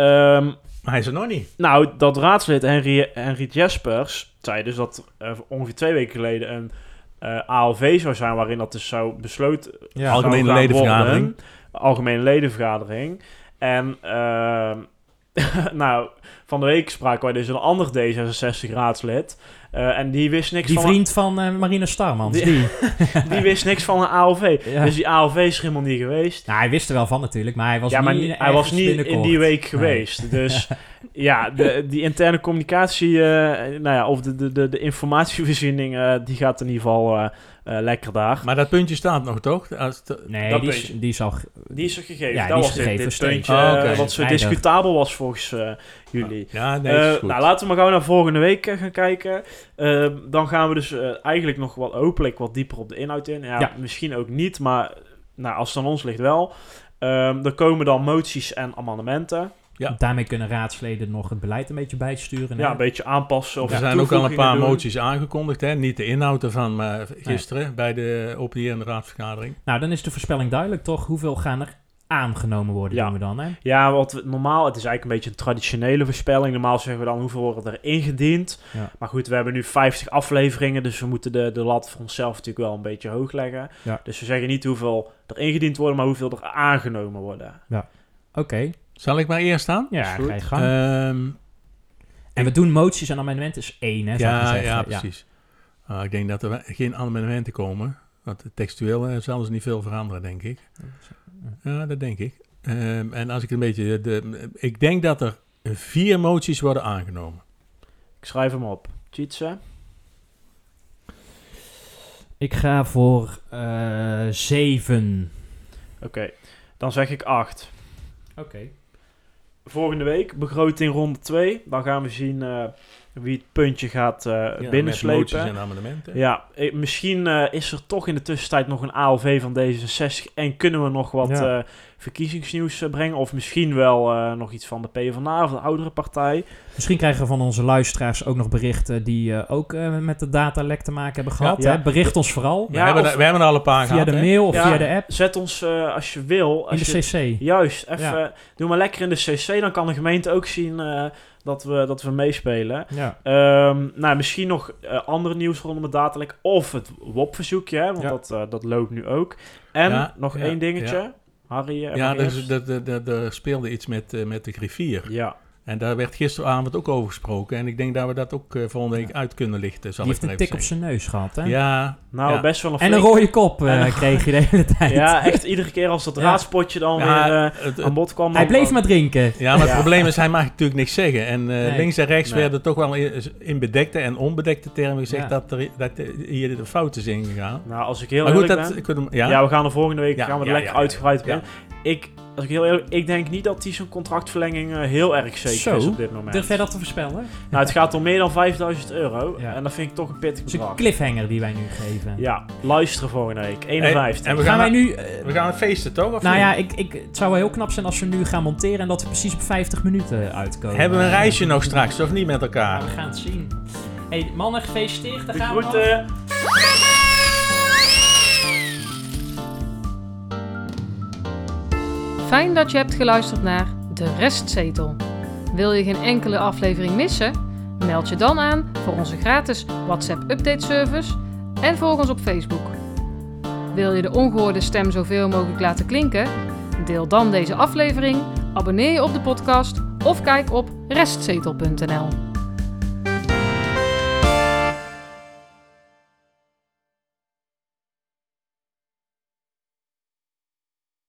maar hij is er nog niet. Nou, dat raadslid Henri, Henri Jespers zei dus dat uh, ongeveer twee weken geleden een uh, A L V zou zijn waarin dat dus zou besloten... Ja, algemene ledenvergadering. Algemene ledenvergadering. En... Uh, nou, van de week spraken wij dus een ander D zesenzestig-raadslid. Uh, en die wist niks die van... Die vriend een... van uh, Marina Starmans, die. Die. die wist niks van een A L V. Ja. Dus die A L V is helemaal niet geweest. Nou, hij wist er wel van natuurlijk, maar hij was ja, niet Ja, maar hij was niet in die week nee. geweest. Dus ja, de, die interne communicatie... Uh, nou ja, of de, de, de, de informatievoorziening... Uh, die gaat in ieder geval... Uh, Uh, lekker daar. Maar dat puntje staat nog, toch? Als te, nee, dat die, is, die is al... Ge- die is er gegeven. Ja, dat was gegeven, dit, dit puntje oh, okay. wat zo Eindig. discutabel was volgens uh, jullie. Ja, nee, uh, nou, laten we maar gauw naar volgende week uh, gaan kijken. Uh, dan gaan we dus uh, eigenlijk nog wel hopelijk wat dieper op de inhoud in. Ja, ja. Misschien ook niet, maar nou, als het aan ons ligt wel. Uh, er komen dan moties en amendementen. Ja. Daarmee kunnen raadsleden nog het beleid een beetje bijsturen. Ja, hè? Een beetje aanpassen. Of er zijn ook al een paar doen. moties aangekondigd. Hè? Niet de inhoud ervan, maar gisteren nee. bij de openierende raadsvergadering. Nou, dan is de voorspelling duidelijk, toch? Hoeveel gaan er aangenomen worden, ja. doen we dan, hè? Ja, want we, normaal, het is eigenlijk een beetje een traditionele voorspelling. Normaal zeggen we dan hoeveel worden er ingediend. Ja. Maar goed, we hebben nu vijftig afleveringen, dus we moeten de, de lat voor onszelf natuurlijk wel een beetje hoog leggen. Ja. Dus we zeggen niet hoeveel er ingediend worden, maar hoeveel er aangenomen worden. Ja, oké. Okay. Zal ik maar eerst aan? Ja, ga je gang. Um, en we doen moties en amendementen is één, hè? Ja, ja, ja, precies. Ja. Uh, ik denk dat er geen amendementen komen. Want textueel uh, zal dus niet veel veranderen, denk ik. Ja, dat denk ik. Um, en als ik een beetje... De, ik denk dat er vier moties worden aangenomen. Ik schrijf hem op. Tjitsa. Ik ga voor uh, zeven. Oké, okay. Dan zeg ik acht. Oké. Okay. Volgende week, begroting ronde twee. Dan gaan we zien uh, wie het puntje gaat uh, ja, binnenslepen. Met moties en amendementen. Ja, eh, misschien uh, is er toch in de tussentijd nog een A L V van D zesenzestig... en kunnen we nog wat ja. uh, verkiezingsnieuws uh, brengen. Of misschien wel uh, nog iets van de PvdA of de oudere partij. Misschien krijgen we van onze luisteraars ook nog berichten... die uh, ook uh, met de datalek te maken hebben gehad. Ja, ja. Hè? Bericht ons vooral. Ja, we, hebben er, we hebben er al een paar via gehad. Via de mail hè? of ja, via de app. Zet ons uh, als je wil. Als in de je, C C. Juist, even, ja. doe maar lekker in de C C... Dan kan de gemeente ook zien uh, dat, we, dat we meespelen. Ja. Um, nou, misschien nog uh, andere nieuws rondom het datalek. Of het Wob-verzoekje, hè, want ja. dat, uh, dat loopt nu ook. En ja, nog ja, één dingetje. Ja. Harry, uh, ja, er, er, er, er speelde iets met, uh, met de griffier. Ja. En daar werd gisteravond ook over gesproken. En ik denk dat we dat ook uh, volgende week ja. uit kunnen lichten. Zal die heeft een tik zeggen. Op zijn neus gehad, hè? Ja. Nou, ja. best wel een flink... En een rode kop uh, kreeg je de hele tijd. Ja, echt iedere keer als dat ja. raadspotje dan ja, weer uh, het, aan bod kwam. Hij dan bleef dan... maar drinken. Ja, maar het ja. probleem is, hij mag natuurlijk niks zeggen. En uh, nee. links en rechts nee. werden toch wel in bedekte en onbedekte termen gezegd ja. dat, er, dat hier de fouten zijn gegaan. Nou, als ik heel maar goed, eerlijk dat, ben... Hem, ja. ja, we gaan er volgende week ja, gaan we ja, lekker ja, ja, uitgebreid op ja. Ik... Als ik heel eerlijk, ik denk niet dat die zo'n contractverlenging heel erg zeker Zo, is op dit moment. Durf jij dat te voorspellen? Nou, het gaat om meer dan vijfduizend euro. Ja. En dat vind ik toch een pittig bedrag. Het is een cliffhanger die wij nu geven. Ja, luisteren volgende week. eenenvijftig. En, en we gaan, gaan wij nu... Uh, we gaan feesten, toch? Of nou niet? Ja, ik, ik, het zou wel heel knap zijn als we nu gaan monteren en dat we precies op vijftig minuten uitkomen. Hebben we een reisje nog straks, of niet met elkaar? Ja, we gaan het zien. Hey, mannen, gefeliciteerd. Daar gaan we nog. Fijn dat je hebt geluisterd naar De Restzetel. Wil je geen enkele aflevering missen? Meld je dan aan voor onze gratis WhatsApp-update-service en volg ons op Facebook. Wil je de ongehoorde stem zoveel mogelijk laten klinken? Deel dan deze aflevering, abonneer je op de podcast of kijk op restzetel punt n l.